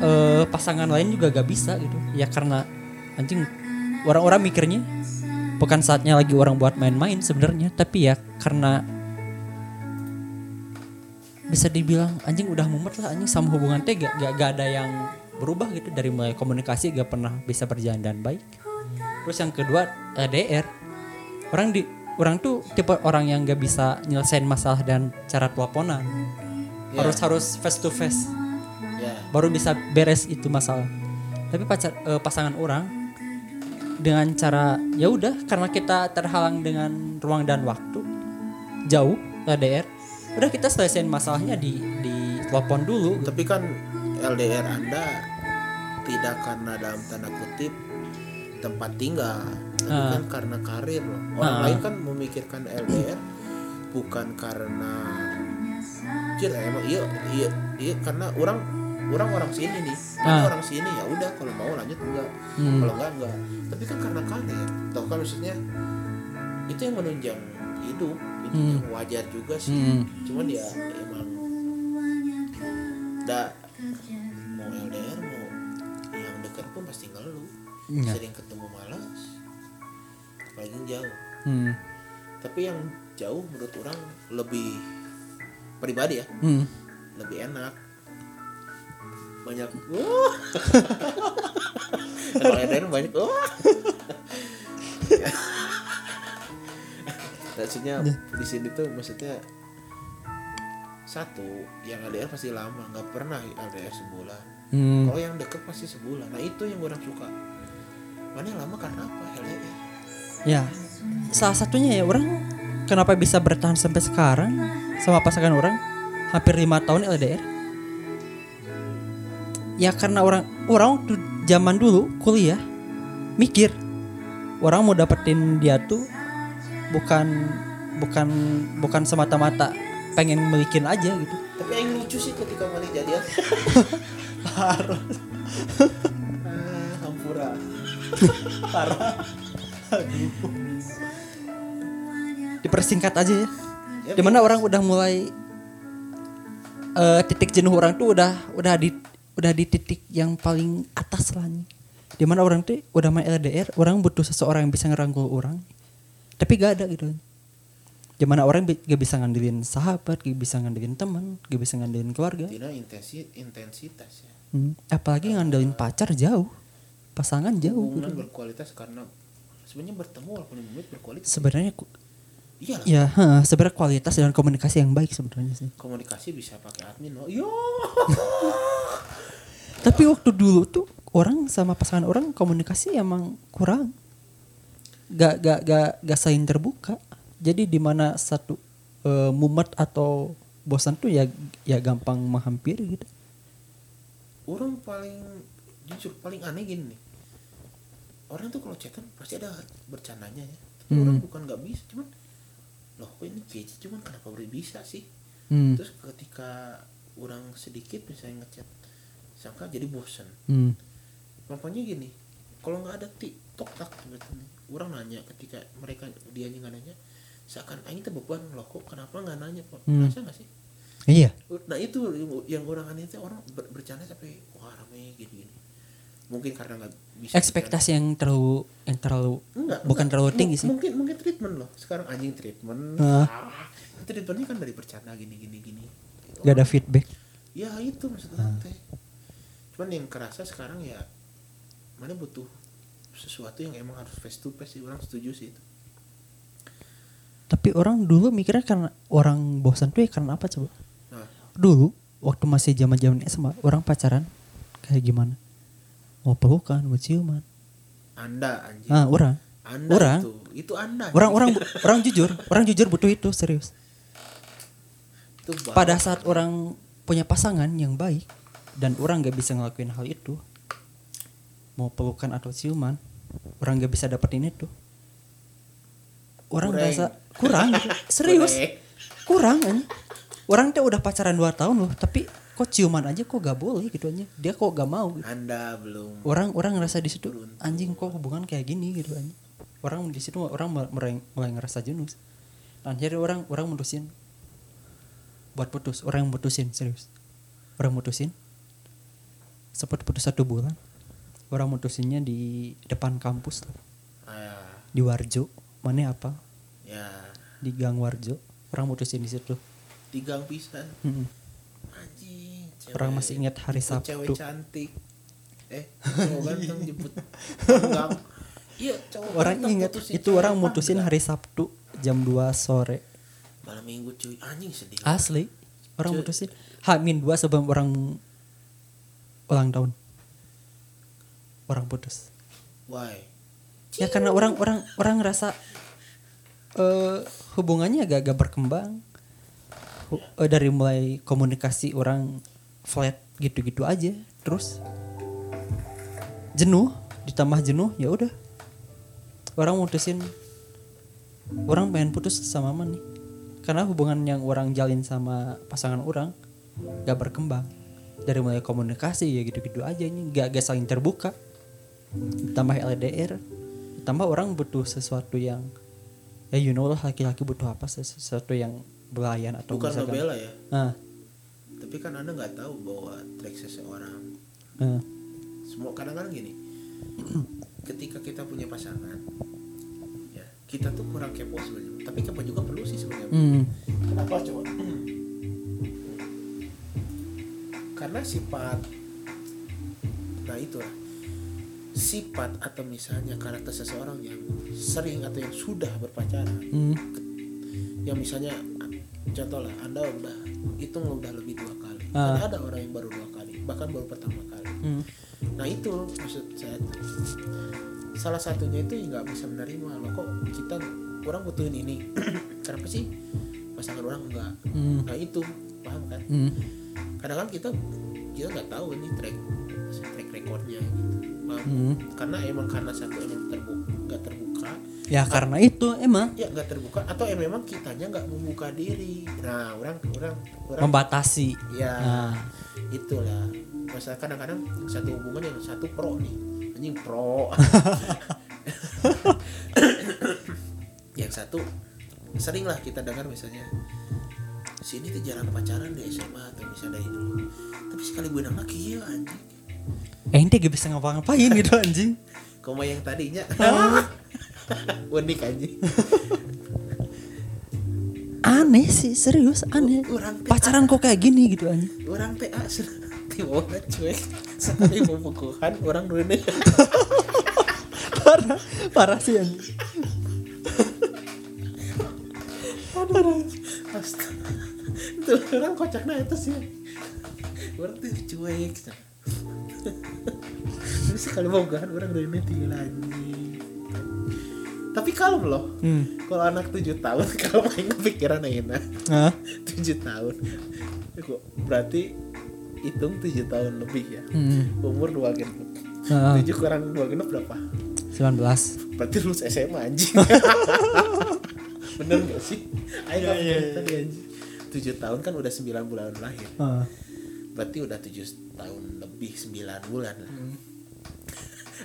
uh, pasangan lain juga gak bisa gitu, ya karena anjing orang-orang mikirnya bukan saatnya lagi orang buat main-main sebenarnya, tapi ya karena bisa dibilang anjing udah mumet lah anjing sama hubungan teh gak, gak, gak ada yang berubah gitu dari mulai komunikasi gak pernah bisa berjalan dengan baik, terus yang kedua L D R. Orang di orang tuh tipe orang yang gak bisa nyelesain masalah dan cara teleponan. Yeah. Harus harus face to face. Yeah. Baru bisa beres itu masalah. Tapi pacar, eh, pasangan orang dengan cara ya udah karena kita terhalang dengan ruang dan waktu jauh L D R. Udah kita selesain masalahnya di di telepon dulu. Tapi kan L D R Anda tidak karena dalam tanda kutip tempat tinggal, tapi uh. kan karena karir loh. Orang uh. lain kan memikirkan L D R bukan karena jujur emang iya iya iya karena orang orang orang sini nih, uh. orang sini ya udah kalau mau lanjut enggak, hmm. kalau enggak enggak. Tapi kan karena karir, toh kan maksudnya itu yang menunjang hidup, itu hmm. yang wajar juga sih. Hmm. Cuman ya emang da mau L D R mau yang dekat pun pasti ngeluh. Ya. Sering ketemu malas, apalagi jauh. Hmm. Tapi yang jauh menurut orang lebih pribadi ya, hmm. lebih enak. Banyak, wah. Kalau lain banyak, wah. Maksudnya di sini tuh maksudnya satu yang L D R pasti lama, nggak pernah L D R sebulan. Hmm. Kalau yang deket pasti sebulan. Nah itu yang orang suka. Mana lama karena apa L D R? Ya, salah satunya ya orang kenapa bisa bertahan sampai sekarang sama pasangan orang hampir lima tahun L D R. Ya karena orang orang tuh zaman dulu kuliah mikir orang mau dapetin dia tuh bukan bukan bukan semata-mata pengen milikin aja gitu. Tapi yang lucu sih ketika mandi jadian. Parah. Hampura. Parah. Aduh. Dipersingkat aja ya. Ya dimana orang udah mulai uh, titik jenuh orang tuh udah udah di udah di titik yang paling atas lah. Dimana orang tuh udah main L D R, orang butuh seseorang yang bisa ngerangkul orang. Tapi gak ada gitu. Dimana orang gak bisa ngandelin sahabat, gak bisa ngandelin teman, gak bisa ngandelin keluarga. Tidak intensi, intensitas ya. Hmm. Apalagi karena ngandelin pacar jauh, pasangan jauh. Hubungan gitu. Berkualitas karena sebenarnya bertemu walaupun membuat berkualitas. Sebenarnya iyalah. Ya, huh, sebenarnya kualitas dan komunikasi yang baik sebenarnya sih. Komunikasi bisa pakai admin loh. Yo. Tapi waktu dulu tuh orang sama pasangan orang komunikasi emang kurang. Gak gak gak gak saling terbuka. Jadi di mana satu uh, mumet atau bosan tuh ya ya gampang menghampiri gitu. Orang paling jujur paling aneh gini nih. Orang tuh kalau chatan pasti ada bercandanya ya. Tapi hmm. orang bukan gak bisa, cuman loh kok ini kece cuman kenapa baru bisa sih. hmm. Terus ketika orang sedikit misalnya ngechat sangka jadi bosan. hmm. Makanya gini kalau nggak ada TikTok tak sebetulnya orang nanya ketika mereka dia nggak nanya seakan aing terbeban loh kok kenapa nggak nanya kok. hmm. Ngerasa nggak sih? Iya nah itu yang orang aneh itu orang ber- bercanda sampai wah rame gini-gini mungkin karena nggak bisa ekspektasi yang terlalu yang terlalu enggak, bukan enggak. terlalu tinggi M- sih mungkin mungkin treatment loh sekarang anjing treatment uh. ah, treatmentnya kan dari bercanda gini gini gini gitu. Gak ada feedback ya itu maksudnya uh. teh cuman yang kerasa sekarang ya mana butuh sesuatu yang emang harus face to face sih orang setuju sih itu tapi orang dulu mikirnya karena orang bosan tuh ya karena apa coba nah. Dulu waktu masih zaman zaman S M A orang pacaran kayak gimana mau pelukan, mau ciuman. Anda anjing. Ah, orang. Anda orang. Itu, itu Anda. Orang-orang orang jujur, orang jujur butuh itu serius. Itu pada saat orang punya pasangan yang baik dan orang enggak bisa ngelakuin hal itu, mau pelukan atau ciuman, orang enggak bisa dapetin itu. Orang merasa kurang, serius. Kurang anjing. Orang teh udah pacaran dua tahun loh, tapi kok ciuman aja kok gak boleh gitu aja. Dia kok gak mau gitu. Anda belum. Orang-orang ngerasa di situ anjing kok hubungan kayak gini gitu aja. Orang di situ orang mulai, mulai ngerasa jenuh. Dan jadi orang orang mutusin buat putus, orang yang mutusin serius. Orang mutusin. Sempat putus satu bulan. Orang mutusinnya di depan kampus lah. Ah. Di Warjo, mana apa? Ya. Di Gang Warjo, orang mutusin di situ. Di gang pisan. Mm-mm. Orang masih ingat hari jemput Sabtu. Cewek cantik. Eh, cowok ganteng jemput. Iya, cowok. Orang ingat itu orang mutusin hari Sabtu jam dua sore. Malam Minggu cuy, anjing sedih. Asli. Orang cuy. Mutusin H minus dua sebelum orang ulang tahun. Orang putus. Why? Ya karena orang-orang orang ngerasa uh, hubungannya agak-agak berkembang. Uh, dari mulai komunikasi orang flat gitu-gitu aja terus jenuh ditambah jenuh ya udah orang mutusin orang pengen putus sama mana nih karena hubungan yang orang jalin sama pasangan orang gak berkembang dari mulai komunikasi ya gitu-gitu aja ini gak gak saling terbuka ditambah L D R ditambah orang butuh sesuatu yang ya you know lah laki-laki butuh apa sesuatu yang belayan atau bukan ngebela ya ah. Tapi kan Anda nggak tahu bahwa track seseorang ah. Semua kadang-kadang gini ketika kita punya pasangan ya kita tuh kurang kepo sebenarnya tapi kepo juga perlu sih sebenarnya hmm. Kenapa coba karena sifat nah itulah sifat atau misalnya karakter seseorang yang sering atau yang sudah berpacaran hmm. Yang misalnya contoh lah Anda udah hitung udah lebih dua kali uh. Ada orang yang baru dua kali bahkan baru pertama kali hmm. Nah itu maksud saya salah satunya itu nggak bisa menerima loh kok kita orang butuhin ini kenapa sih pasangan orang enggak hmm. Nah itu paham kan hmm. Kadang-kadang kita kita nggak tahu ini track rekornya gitu. Hmm. Karena emang karena satu emang terbuka, nggak terbuka. Ya A- karena itu emang. Ya nggak terbuka atau ya memang kitanya nggak membuka diri. Nah orang orang, orang membatasi. Ya nah. Itulah. Masalah kadang-kadang satu hubungan yang satu pro nih, anjing pro. Yang satu sering lah kita dengar misalnya sini tuh jarang pacaran di S M A atau misalnya dari dulu. Tapi sekali gue nembak iya anjing. Ente gak bisa ngapa-ngapain gitu anjing. Koma yang tadinya unik anjing. Aneh sih, serius aneh. Pacaran kok kayak gini gitu anjing. Orang T A sering dibawa cuek. Sekali mau pukulan orang rene. Parah, parah sih anjing. Aduh. Astaga. Itu orang kocaknya itu sih. Orang tuh cuek. Terus kalau mau gahan orang udah ini tinggal anjing. Tapi kalem loh. Hmm. Kalau anak tujuh tahun kalau main kepikiran enak. Huh? tujuh tahun. Berarti hitung tujuh tahun lebih ya. Hmm. Umur dua genep. Uh-huh. tujuh kurang dua genep berapa? sembilan belas. Berarti lulus S M A anjing. Bener gak sih? Ayo yeah, yeah, tadi anjing. tujuh tahun kan udah sembilan bulan lahir. Uh. Berarti udah tujuh tahun lebih sembilan bulan lah. Hmm.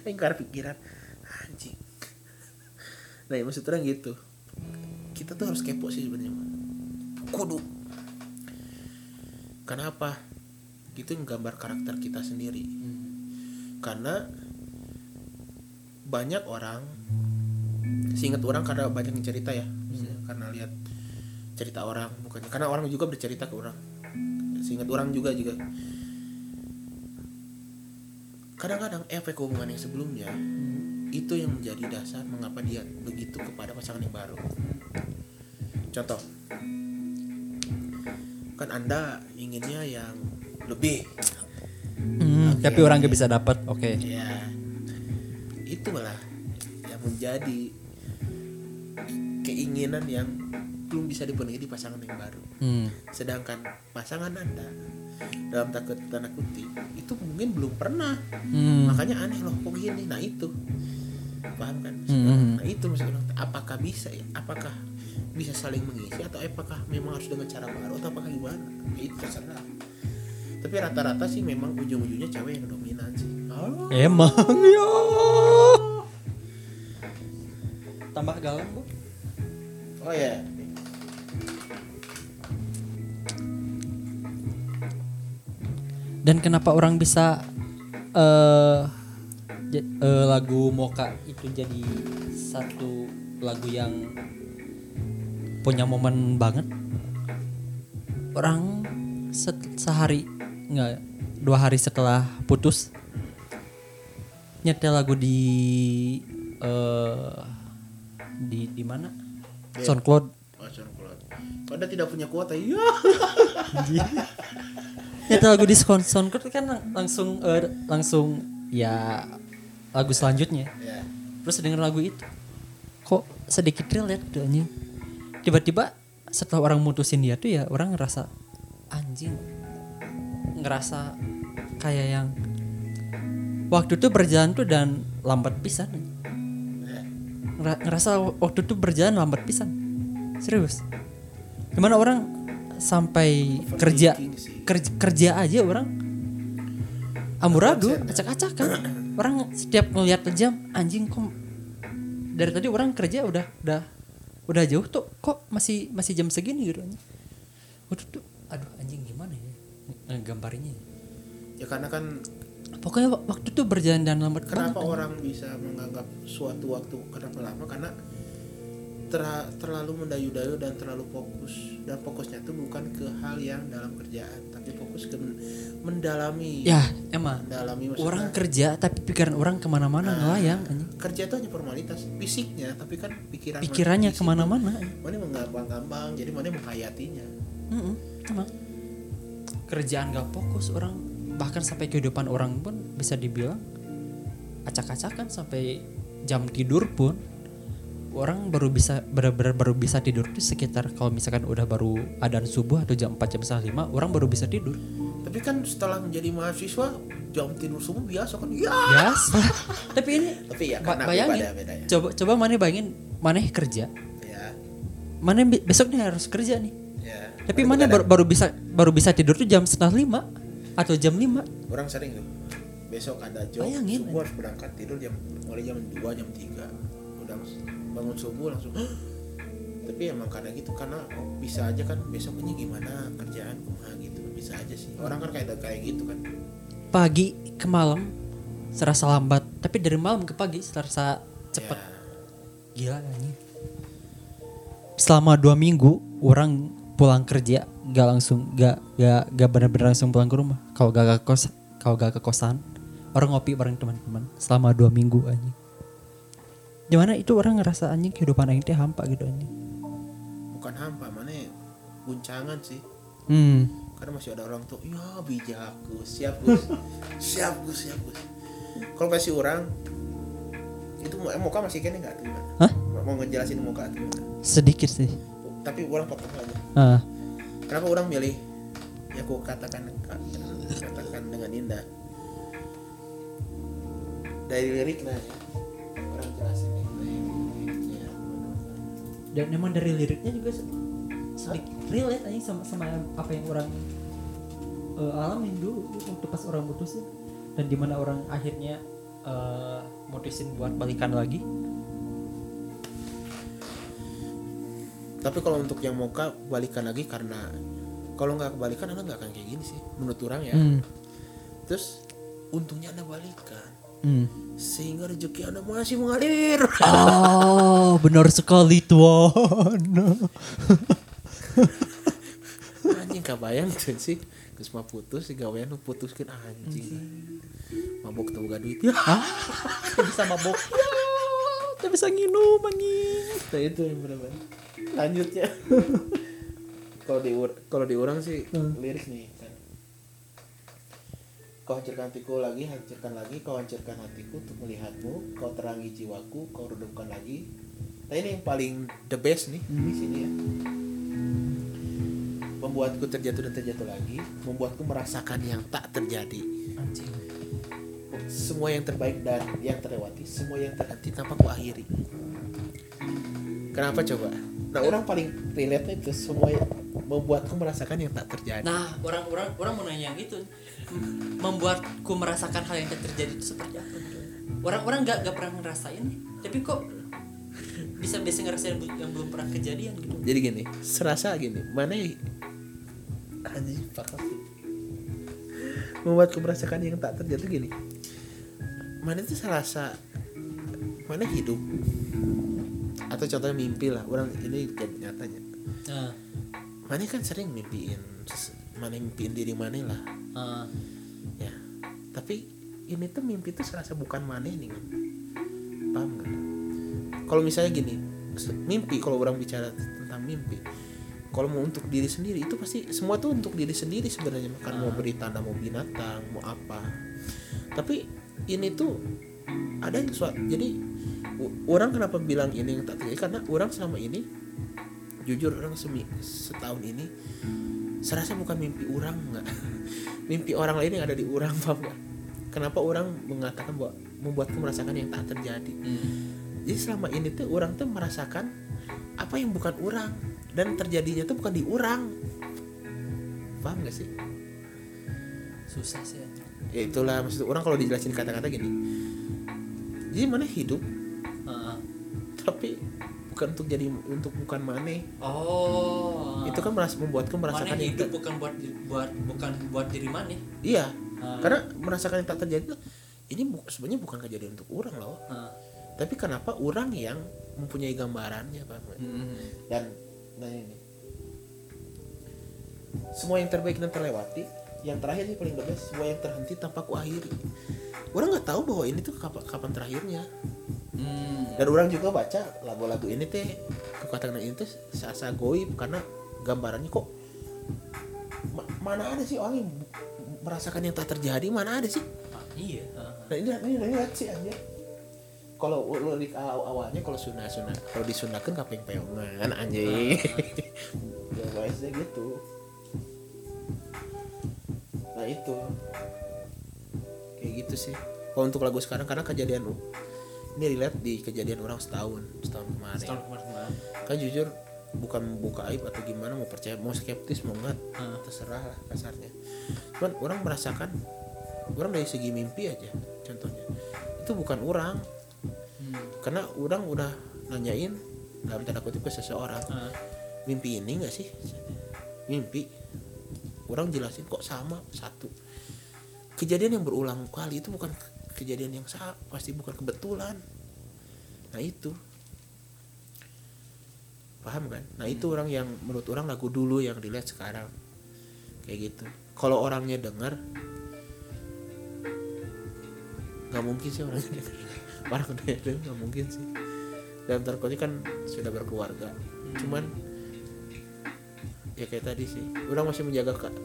Aing keluar pikiran anjing. Nah, ya maksudnya gitu. Kita tuh harus kepo sih sebenarnya. Kudu. Kenapa? Itu menggambar karakter kita sendiri. Hmm. Karena banyak orang seingat orang karena banyak yang cerita ya. Hmm. Karena lihat cerita orang bukannya karena orang juga bercerita ke orang. Seingat orang juga juga kadang-kadang efek hubungan yang sebelumnya hmm. itu yang menjadi dasar mengapa dia begitu kepada pasangan yang baru. Contoh, kan anda inginnya yang lebih hmm, okay. Tapi orang gak bisa dapat, oke okay. Ya itu malah yang menjadi keinginan yang belum bisa dipenuhi di pasangan yang baru. hmm. Sedangkan pasangan anda dalam takut tanda kutip itu mungkin belum pernah. hmm. Makanya aneh loh kok gini. Nah itu paham kan? hmm. Nah itu maksudnya apakah bisa ya? Apakah bisa saling mengisi atau apakah memang harus dengan cara baru atau apakah gimana ya, itu terserah. Tapi rata-rata sih memang ujung-ujungnya cewek yang dominan sih. Oh. Emang ya tambah galak bu. Oh ya yeah. Dan kenapa orang bisa uh, j- uh, lagu Moka itu jadi satu lagu yang punya momen banget. Orang se- sehari nggak dua hari setelah putus nyetel lagu di uh, di di mana? Yeah. SoundCloud. Oh, SoundCloud. Padahal tidak punya kuota. Iya. Itu lagu diskon soundcard kan lang- langsung uh, langsung ya lagu selanjutnya. Yeah. Terus denger lagu itu kok sedikit relate doanya. Tiba-tiba setelah orang mutusin dia tuh ya orang ngerasa anjing, ngerasa kayak yang waktu tuh berjalan tuh dan lambat pisan. Ngerasa, ngerasa waktu tuh berjalan lambat pisan. Serius. Gimana orang sampai kerja, kerja kerja aja orang amburadul acak-acakan. Orang setiap ngelihat jam anjing kok dari tadi orang kerja udah udah udah jauh tuh kok masih masih jam segini gitu. Waduh tuh aduh anjing gimana ya nggambarnya ya karena kan pokoknya waktu tuh berjalan dan lambat. Kenapa banget, orang kan bisa menganggap suatu waktu kenapa lama karena terlalu mendayu-dayu dan terlalu fokus. Dan fokusnya itu bukan ke hal yang dalam kerjaan, tapi fokus ke mendalami. Ya emang mendalami, orang kerja tapi pikiran orang kemana-mana. Nah, ngelayang kerja itu hanya formalitas fisiknya, tapi kan pikiran pikirannya kemana-mana. Mana mengambang-ambang, jadi mana menghayatinya. Mm-mm, emang kerjaan gak fokus orang. Bahkan sampai kehidupan orang pun bisa dibilang acak-acakan. Sampai jam tidur pun orang baru bisa benar-benar baru bisa tidur tuh sekitar kalau misalkan udah baru adzan subuh atau jam empat jam setengah lima orang baru bisa tidur. Tapi kan setelah menjadi mahasiswa jam tidur semua biasa kan? Ya. Biasa. Tapi ini tapi ya karena bayangin, bedanya. Coba coba maneh bayangin maneh kerja. Ya. Maneh besoknya harus kerja nih. Ya. Tapi maneh baru, baru bisa baru bisa tidur tuh jam setengah lima atau jam lima. Orang sering tuh. Besok ada job, bayangin, subuh harus berangkat tidur jam mulai jam dua jam tiga. Udah bangun subuh langsung. Tapi emang karena gitu, karena oh, bisa aja kan besoknya gimana kerjaan kumah gitu, bisa aja sih orang kan kayak kayak gitu kan, pagi ke malam serasa lambat tapi dari malam ke pagi serasa cepat ya. Gila kan selama dua minggu orang pulang kerja gak langsung gak gak gak benar-benar langsung pulang ke rumah, kalau gak ke kos kalau gak ke kosan orang ngopi bareng teman-teman selama dua minggu aja, gimana itu orang ngerasa anjing kehidupan aing teh hampa gitu anjing. Bukan hampa, mana guncangan sih. Hmm. Karena masih ada orang tuh, ya bijak Gus, siap Gus, siap Gus, siap Gus. Kalau masih orang, itu muka masih kene nggak tuh? Hah? Mau ngejelasin muka tuh? Sedikit sih. Tapi orang potong aja. Uh. Kenapa orang milih? Ya aku katakan, katakan dengan indah. Dari lirik nah, orang jelasin. Dan emang dari liriknya juga sedikit relate aja sama, sama apa yang orang uh, alamin dulu waktu pas orang putusin dan dimana orang akhirnya uh, mutusin buat balikan lagi. Tapi kalau untuk yang moka balikan lagi karena kalau nggak balikan anak nggak akan kayak gini sih menurut orang ya. Hmm. Terus untungnya anak balikan. Hmm. Sehingga rezeki anda masih mengalir. Oh, benar sekali Tuhan. Anjing kabayang tuh sih, geus mah putus si gawean nu putuskeun anjing. Mabok teu boga duit. Ya. Hah? Teu bisa mabok. Teu bisa nginum anjing. Teh itu bener-bener. Lanjutnya. Kalau di kalau di orang sih hmm. lirik nih. Kau hancurkan hatiku lagi, hancurkan lagi, kau hancurkan hatiku untuk melihatmu, kau terangi jiwaku, kau redupkan lagi. Nah ini yang paling the best nih hmm. di sini ya. Membuatku terjatuh dan terjatuh lagi, membuatku merasakan yang tak terjadi. Anjing. Semua yang terbaik dan yang terlewati, semua yang terhenti tanpa ku akhiri. Kenapa coba? Nah orang paling relate itu semua yang membuatku merasakan yang tak terjadi. Nah, orang-orang orang mau nanya yang itu, membuatku merasakan hal yang tak terjadi itu seperti apa? Orang-orang nggak nggak pernah ngerasain, tapi kok bisa biasa ngerasain yang belum pernah kejadian gitu. Jadi gini, serasa gini, mana? Anjing pakai. Membuatku merasakan yang tak terjadi gini. Mana itu serasa? Mana hidup? Atau contohnya mimpi lah, orang ini nyatanya. Uh. Mane kan sering mimpiin, mane mimpiin diri mane lah, uh. ya. Tapi ini tuh mimpi tuh serasa bukan mane nih, kan? Paham nggak? Kalau misalnya gini, mimpi kalau orang bicara tentang mimpi, kalau mau untuk diri sendiri itu pasti semua tuh untuk diri sendiri sebenarnya, kan uh. mau beri tanda, mau binatang, mau apa. Tapi ini tuh ada yang suatu, jadi orang kenapa bilang ini yang tak terjadi karena orang selama ini jujur orang semi, setahun ini serasa bukan mimpi orang nggak mimpi orang lain yang ada di orang, paham nggak? Kenapa orang mengatakan bahwa membuatku merasakan yang tak terjadi? Hmm. Jadi selama ini tuh orang tuh merasakan apa yang bukan orang dan terjadinya tuh bukan di orang, paham nggak sih? Susah sih. Ya itulah maksud orang kalau dijelasin kata-kata gini. Jadi mana hidup, uh-huh. tapi bukan untuk jadi untuk bukan maneh. Oh. Itu kan merasa membuatku merasakan maneh hidup bukan buat buat bukan buat diri maneh. Iya. Uh. Karena merasakan yang tak terjadi itu ini bu, sebenarnya bukan kejadian untuk orang loh. Uh. Tapi kenapa orang yang mempunyai gambarannya, Pak? Mm-hmm. Dan nah ini. Semua yang terbaik dan terlewati, yang terakhir ini paling bebas, semua yang terhenti tanpa ku akhiri. Orang enggak tahu bahwa ini tuh kapan, kapan terakhirnya. Hmm. Dan orang juga baca lagu-lagu ini teh kekuatan ini teh sasa goib karena gambarannya kok ma- mana ada sih orang yang merasakan yang tak terjadi, mana ada sih? Ah, iya. Nah ini ini lihat sih aja. Kalau lirik awalnya kalau sunah sunah kalau disunahkan kapeng-peongan anjing. Ya biasanya gitu. Nah itu. gitu sih kalau untuk lagu sekarang, karena kejadian ini relate di kejadian orang setahun setahun kemarin setahun kemarin kan. Jujur bukan membuka aib atau gimana, mau percaya mau skeptis mau nggak hmm. terserah lah kasarnya, cuman orang merasakan, orang dari segi mimpi aja contohnya itu bukan orang hmm. karena orang udah nanyain dalam tanda kutip ke seseorang hmm. mimpi ini nggak sih, mimpi orang jelasin kok sama satu kejadian yang berulang kali itu bukan kejadian yang salah, pasti bukan kebetulan. Nah itu paham kan? Nah hmm. itu orang yang menurut orang lagu dulu yang dilihat sekarang kayak gitu. Kalau orangnya dengar nggak mungkin sih orangnya dengar, orang udah dengar nggak mungkin sih. Dan terkutnya kan sudah berkeluarga. Hmm. Cuman ya kayak tadi sih, orang masih menjaga ke-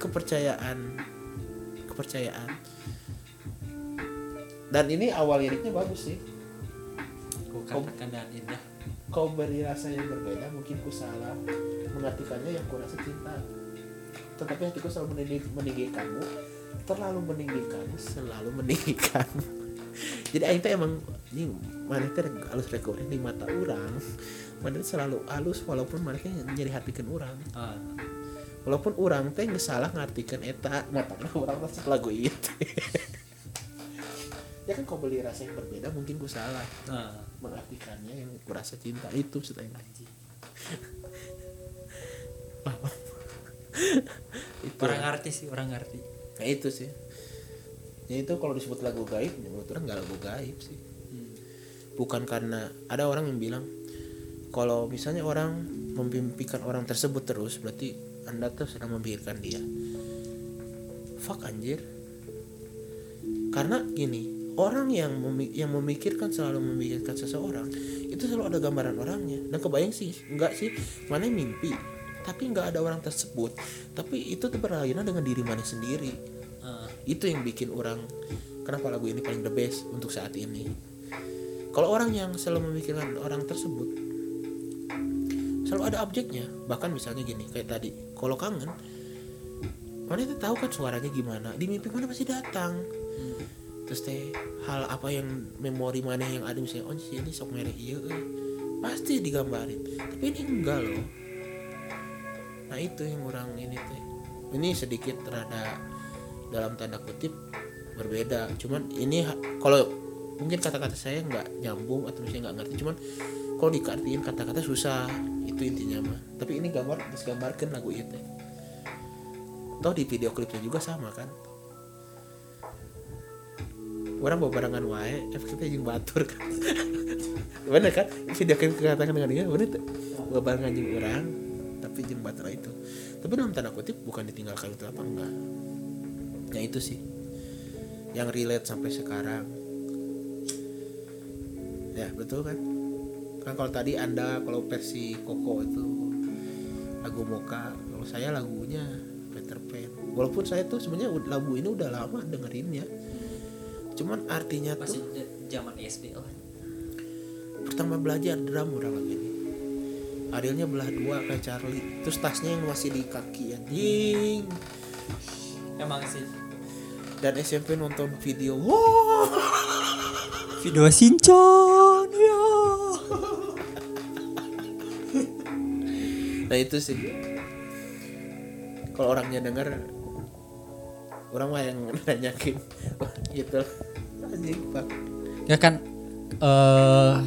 kepercayaan kepercayaan. Dan ini awal liriknya bagus sih. Ku katakan dan indah. Kau beri rasa yang berbeda, mungkin ku salah mengartikannya yang ku rasa cinta. Tetapi hatiku selalu meninggi, meninggi kamu, terlalu meninggi kamu, selalu meninggi kamu. Jadi aing teh emang ini maneh teh alus rekoe di mata urang. Maneh selalu alus walaupun maneh nyeri hatikeun urang. Uh. Walaupun urang teh geus salah ngartikeun eta, matana urang teh lagu ieu. Ya kan kau beli rasa yang berbeda mungkin ku salah uh. mengartikannya yang ku rasa cinta itu setelah yang anjing. Orang ngerti sih, orang ngerti. Nah itu sih. Ya itu kalau disebut lagu gaib, menurut orang nggak lagu gaib sih. Hmm. Bukan karena ada orang yang bilang kalau misalnya orang memimpikan orang tersebut terus berarti anda tuh sedang memikirkan dia. Fuck anjir. Karena gini. Orang yang memi- yang memikirkan selalu memikirkan seseorang itu selalu ada gambaran orangnya. Dan kebayang sih enggak sih mana mimpi tapi enggak ada orang tersebut, tapi itu berlainan dengan diri mana sendiri. uh. Itu yang bikin orang kenapa lagu ini paling the best untuk saat ini. Kalau orang yang selalu memikirkan orang tersebut selalu ada objeknya. Bahkan misalnya gini kayak tadi, kalau kangen mana itu tahu kan suaranya gimana, di mimpi mana pasti datang. hmm. Terus teh hal apa yang memori mana yang ada misalnya oh ini sok merek iya eh. pasti digambarin, tapi ini enggak loh. Nah itu yang orang ini teh ini sedikit rada dalam tanda kutip berbeda. Cuman ini kalau mungkin kata-kata saya enggak nyambung atau misalnya enggak ngerti, cuman kalau diartiin kata-kata susah itu intinya mah. Tapi ini gambar terus gambarkan lagu itu. Toh di video klipnya juga sama kan. Orang babarangan wae F K P jeung batur kan. Bener kan? Video klip katakan dengan dia, bener tuh. Babarangan jeung urang tapi jeung batur itu. Tapi dalam tanda kutip bukan ditinggalkan itu apa enggak. Ya itu sih. Yang relate sampai sekarang. Ya, betul kan? Kan kalau tadi Anda kalau versi Koko itu lagu Moka, kalau saya lagunya Peter Pan. Walaupun saya tuh sebenarnya lagu ini udah lama dengerinnya. Cuman artinya masih tuh zaman S D lah. Pertama belajar drum orang lagi ini. Adilnya belah dua kayak Charlie. Terus tasnya yang masih di kaki anjing. Emang sih. Dan S M P nonton video. Wow. Video Shinchan. Ya. Nah itu sih. Kalau orangnya dengar orang mah yang nanyakin gitu anjing Pak. Ya kan uh,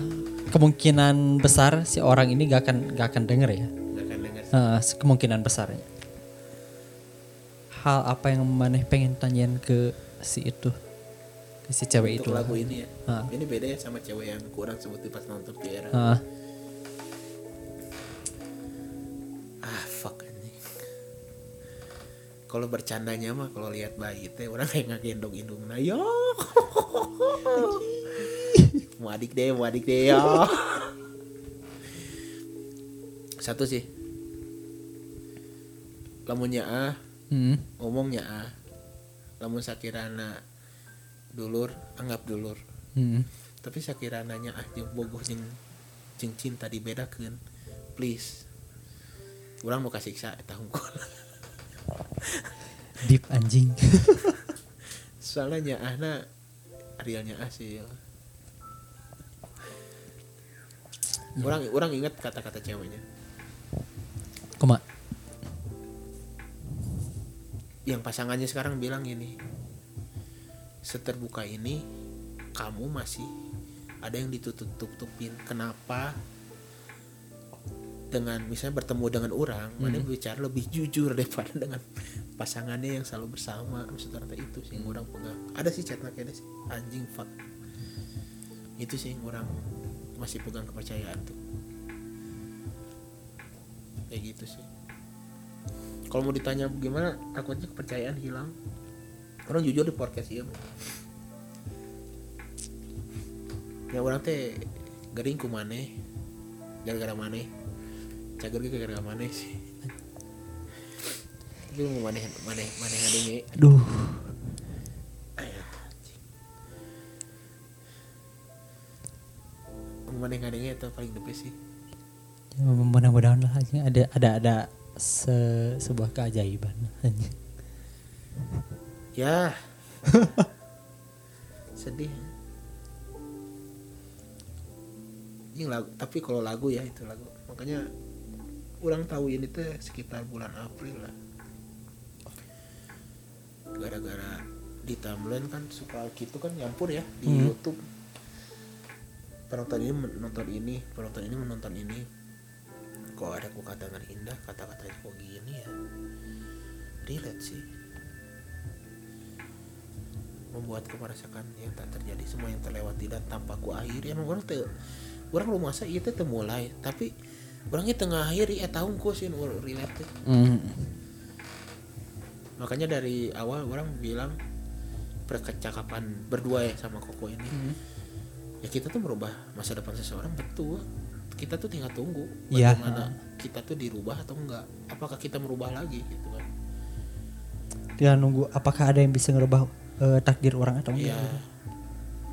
kemungkinan besar si orang ini gak akan gak akan denger ya. Gak akan denger. Uh, kemungkinan besarnya. Hal apa yang maneh pengen tanyain ke si itu? Ke si cewek itu. Untuk lagu ini ya. Uh. Ini beda ya sama cewek yang kurang sebut pas nonton T R. Uh. Ah fuck. Kalau bercandanya mah kalau lihat bayi teh orang kayak ngagendong indungna yo. Mau adik deh, mau adik deh yo. Satu sih. Lamunnya ah, hmm. ngomongnya ah. Lamun sakirana dulur, anggap dulur. Hmm. Tapi sakirananya ah jeung bogoh jeung jeung cinta dibedakeun. Please. Urang mau kasiksa eta hungkul. Deep anjing. soalnya nyaahna real nyaah sih. Orang orang ingat kata-kata ceweknya. Koma. Yang pasangannya sekarang bilang ini, seterbuka ini kamu masih ada yang ditutup-tutupin. Kenapa? Dengan misalnya bertemu dengan orang, hmm. mana bicara lebih jujur daripada dengan pasangannya yang selalu bersama. Maksudnya itu sih yang orang pegang. Ada sih chatnya kayak sih anjing fuck. Itu sih yang orang masih pegang kepercayaan tuh. Kayak gitu sih. Kalau mau ditanya gimana takutnya kepercayaan hilang. Orang jujur di podcast ieu. Ya orang teh gering ku maneh. Gara-gara maneh. Cager ge gara-gara maneh sih. Lu mau maneh maneh maneh adenge. Aduh. Maneh adenge eta paling the best sih. Ya mudah-mudahan lah ada ada ada se sebuah keajaiban hanya. Ya. Sedih. Ini lagu, tapi kalau lagu ya itu lagu. Makanya orang tahu ini tuh sekitar bulan April lah. Gara-gara di timeline kan suka gitu kan nyampur ya di hmm. YouTube. Penonton ini menonton ini, penonton ini menonton ini. Kok ada ku kata dengan indah, kata-kata kok gini ya. Relate sih. Membuatku merasakan yang tak terjadi, semua yang terlewati dan tanpa ku akhiri. Emang orang teu orang lumasa ieu teh mulai, tapi urang ieu teu ngakhiri eta hungkul sieun relate. Mm. Makanya dari awal orang bilang percakapan berdua ya sama Koko ini. Mm. Ya kita tuh merubah masa depan seseorang betul. Kita tuh tinggal tunggu bagaimana ya. Kita tuh dirubah atau enggak. Apakah kita merubah lagi gitu kan. Dia nunggu apakah ada yang bisa ngerubah uh, takdir orang atau enggak. Iya.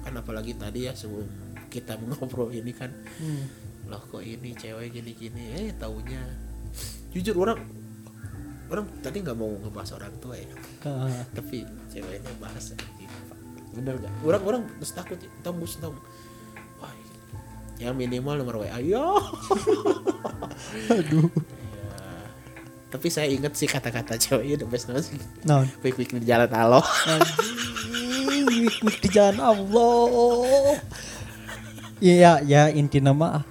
Kan apalagi tadi ya sebelum kita ngobrol ini kan. Hmm. Loh kok ini cewek gini-gini eh taunya. Jujur orang orang tadi enggak mau ngebahas orang tua ya. Uh. Tapi ceweknya bahas gitu. Bener gak? Orang-orang terus takut tembus tembus yang minimal nomor W A yo. Aduh ya. Tapi saya ingat sih kata-kata ceweknya the best banget sih no. Wik-wik di jalan Allah wik-wik di jalan Allah iya ya inti nama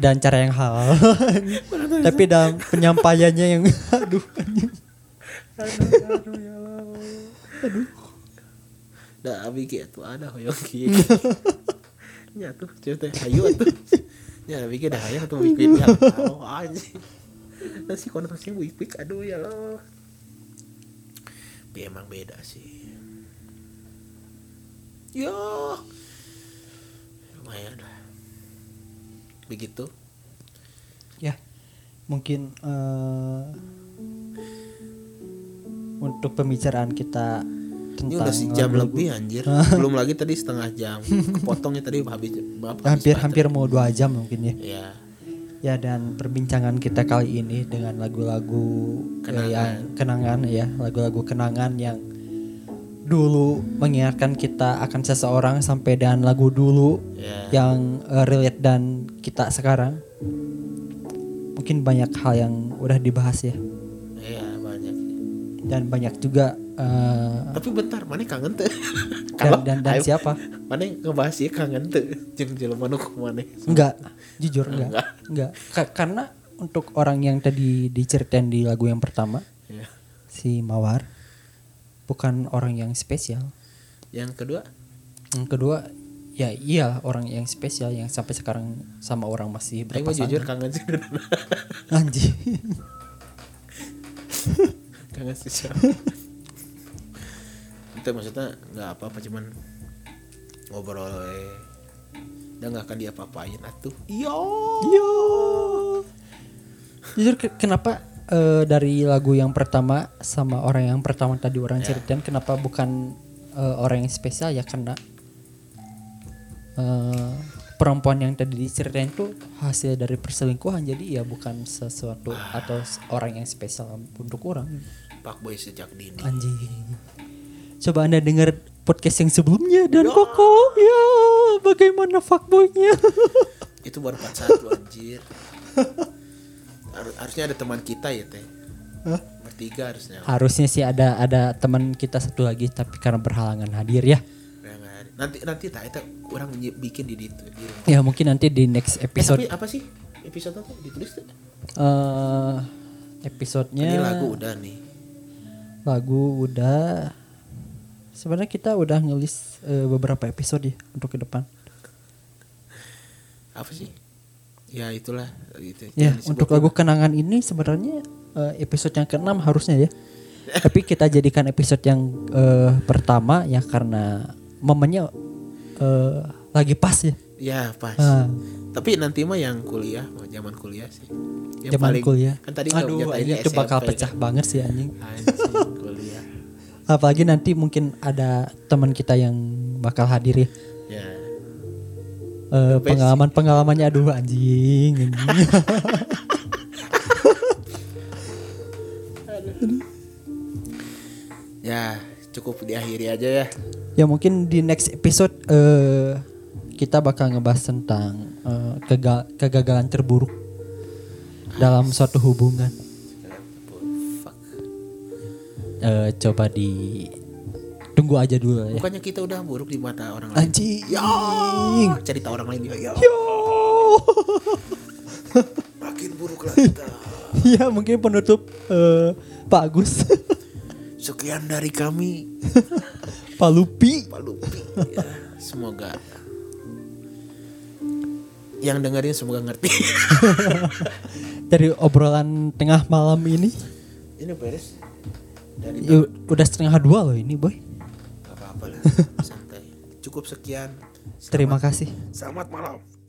dan cara yang halal tapi dalam penyampaiannya yang aduh anjing aduh aduh ya aduh dah abi gitu ada hoyong gitu. Ya tuh cerita ayo tuh. Ya abi dah ayah tuh bikin ya. Oh anjing. Nasi konotasinya wik-wik aduh ya Allah. Tapi emang beda sih. Yo. Lumayan lah. Begitu. Ya. Mungkin uh, untuk pembicaraan kita ini udah sejam lebih anjir. Belum lagi tadi setengah jam. Kepotongnya tadi habis hampir-hampir mau dua jam mungkin ya. Iya. Ya dan perbincangan kita kali ini dengan lagu-lagu kenangan, eh, yang, kenangan ya, lagu-lagu kenangan yang dulu mengingatkan kita akan seseorang sampai dan lagu dulu yeah. yang uh, relate dan kita sekarang. Mungkin banyak hal yang udah dibahas ya. Iya, yeah, banyak. Dan banyak juga Uh, tapi bentar, mana kangen tuh? Dan, dan, dan siapa? Mana ngebahas ya kangen tuh? Jeng-jeng manuk mana? Enggak, jujur enggak, enggak. Ka- karena untuk orang yang tadi diceritain di lagu yang pertama, yeah. si Mawar bukan orang yang spesial. Yang kedua? Yang kedua, ya iya orang yang spesial yang sampai sekarang sama orang masih berpasangan. Tapi jujur kangen sih. Anjir. Kangen sih. Itu maksudnya nggak apa-apa cuman ngobrol eh dan nggak akan diapa-apain atuh yo yo jujur kenapa uh, dari lagu yang pertama sama orang yang pertama tadi orang yeah. ceritain kenapa bukan uh, orang yang spesial ya karena uh, perempuan yang tadi diceritain tuh hasil dari perselingkuhan jadi ya bukan sesuatu ah. atau orang yang spesial untuk orang fuckboy sejak dini anjing Coba Anda dengar podcast yang sebelumnya dan no. Koko ya bagaimana fuckboynya. Itu baru empat puluh satu anjir. Harusnya ada teman kita ya teh. Huh? Bertiga harusnya. Harusnya sih ada ada teman kita satu lagi tapi karena berhalangan hadir ya. Nanti nanti tak itu orang bikin di itu. Ya mungkin nanti di next episode. Eh, tapi apa sih episode apa ditulis tuh? Uh, episodenya. Ini lagu udah nih. Lagu udah. Sebenarnya kita udah ngelis uh, beberapa episode ya untuk ke depan. Apa sih? Ya itulah itu. Ya untuk lagu kenangan ini sebenarnya uh, episode yang keenam harusnya ya. Tapi kita jadikan episode yang uh, pertama ya karena momennya uh, lagi pas ya. Ya pas. Uh. Tapi nanti mah yang kuliah, zaman kuliah sih. Yang zaman paling, kuliah. Kan tadi aduh, ini itu bakal pecah kan? Banget sih anjing. Anjing kuliah. Apalagi nanti mungkin ada teman kita yang bakal hadir ya. Ya. Uh, pengalaman-pengalamannya aduh anjing. anjing. Ya, cukup diakhiri aja ya. Ya mungkin di next episode uh, kita bakal ngebahas tentang uh, kega- kegagalan terburuk dalam suatu hubungan. Uh, coba di tunggu aja dulu ya. Bukannya kita udah buruk di mata orang lain. Anjing. Cerita orang lain. Yo. Yo. Makin buruk lagi kita. Ya mungkin penutup uh, Pak Agus. Sekian dari kami. Pak Lupi. Pak Lupi. Ya, semoga yang dengerin semoga ngerti. Dari obrolan tengah malam ini. Ini beres. Dari ya, udah setengah dua loh ini boy. Gak apa-apa lah. Santai. Cukup sekian. Selamat, terima kasih. Selamat malam.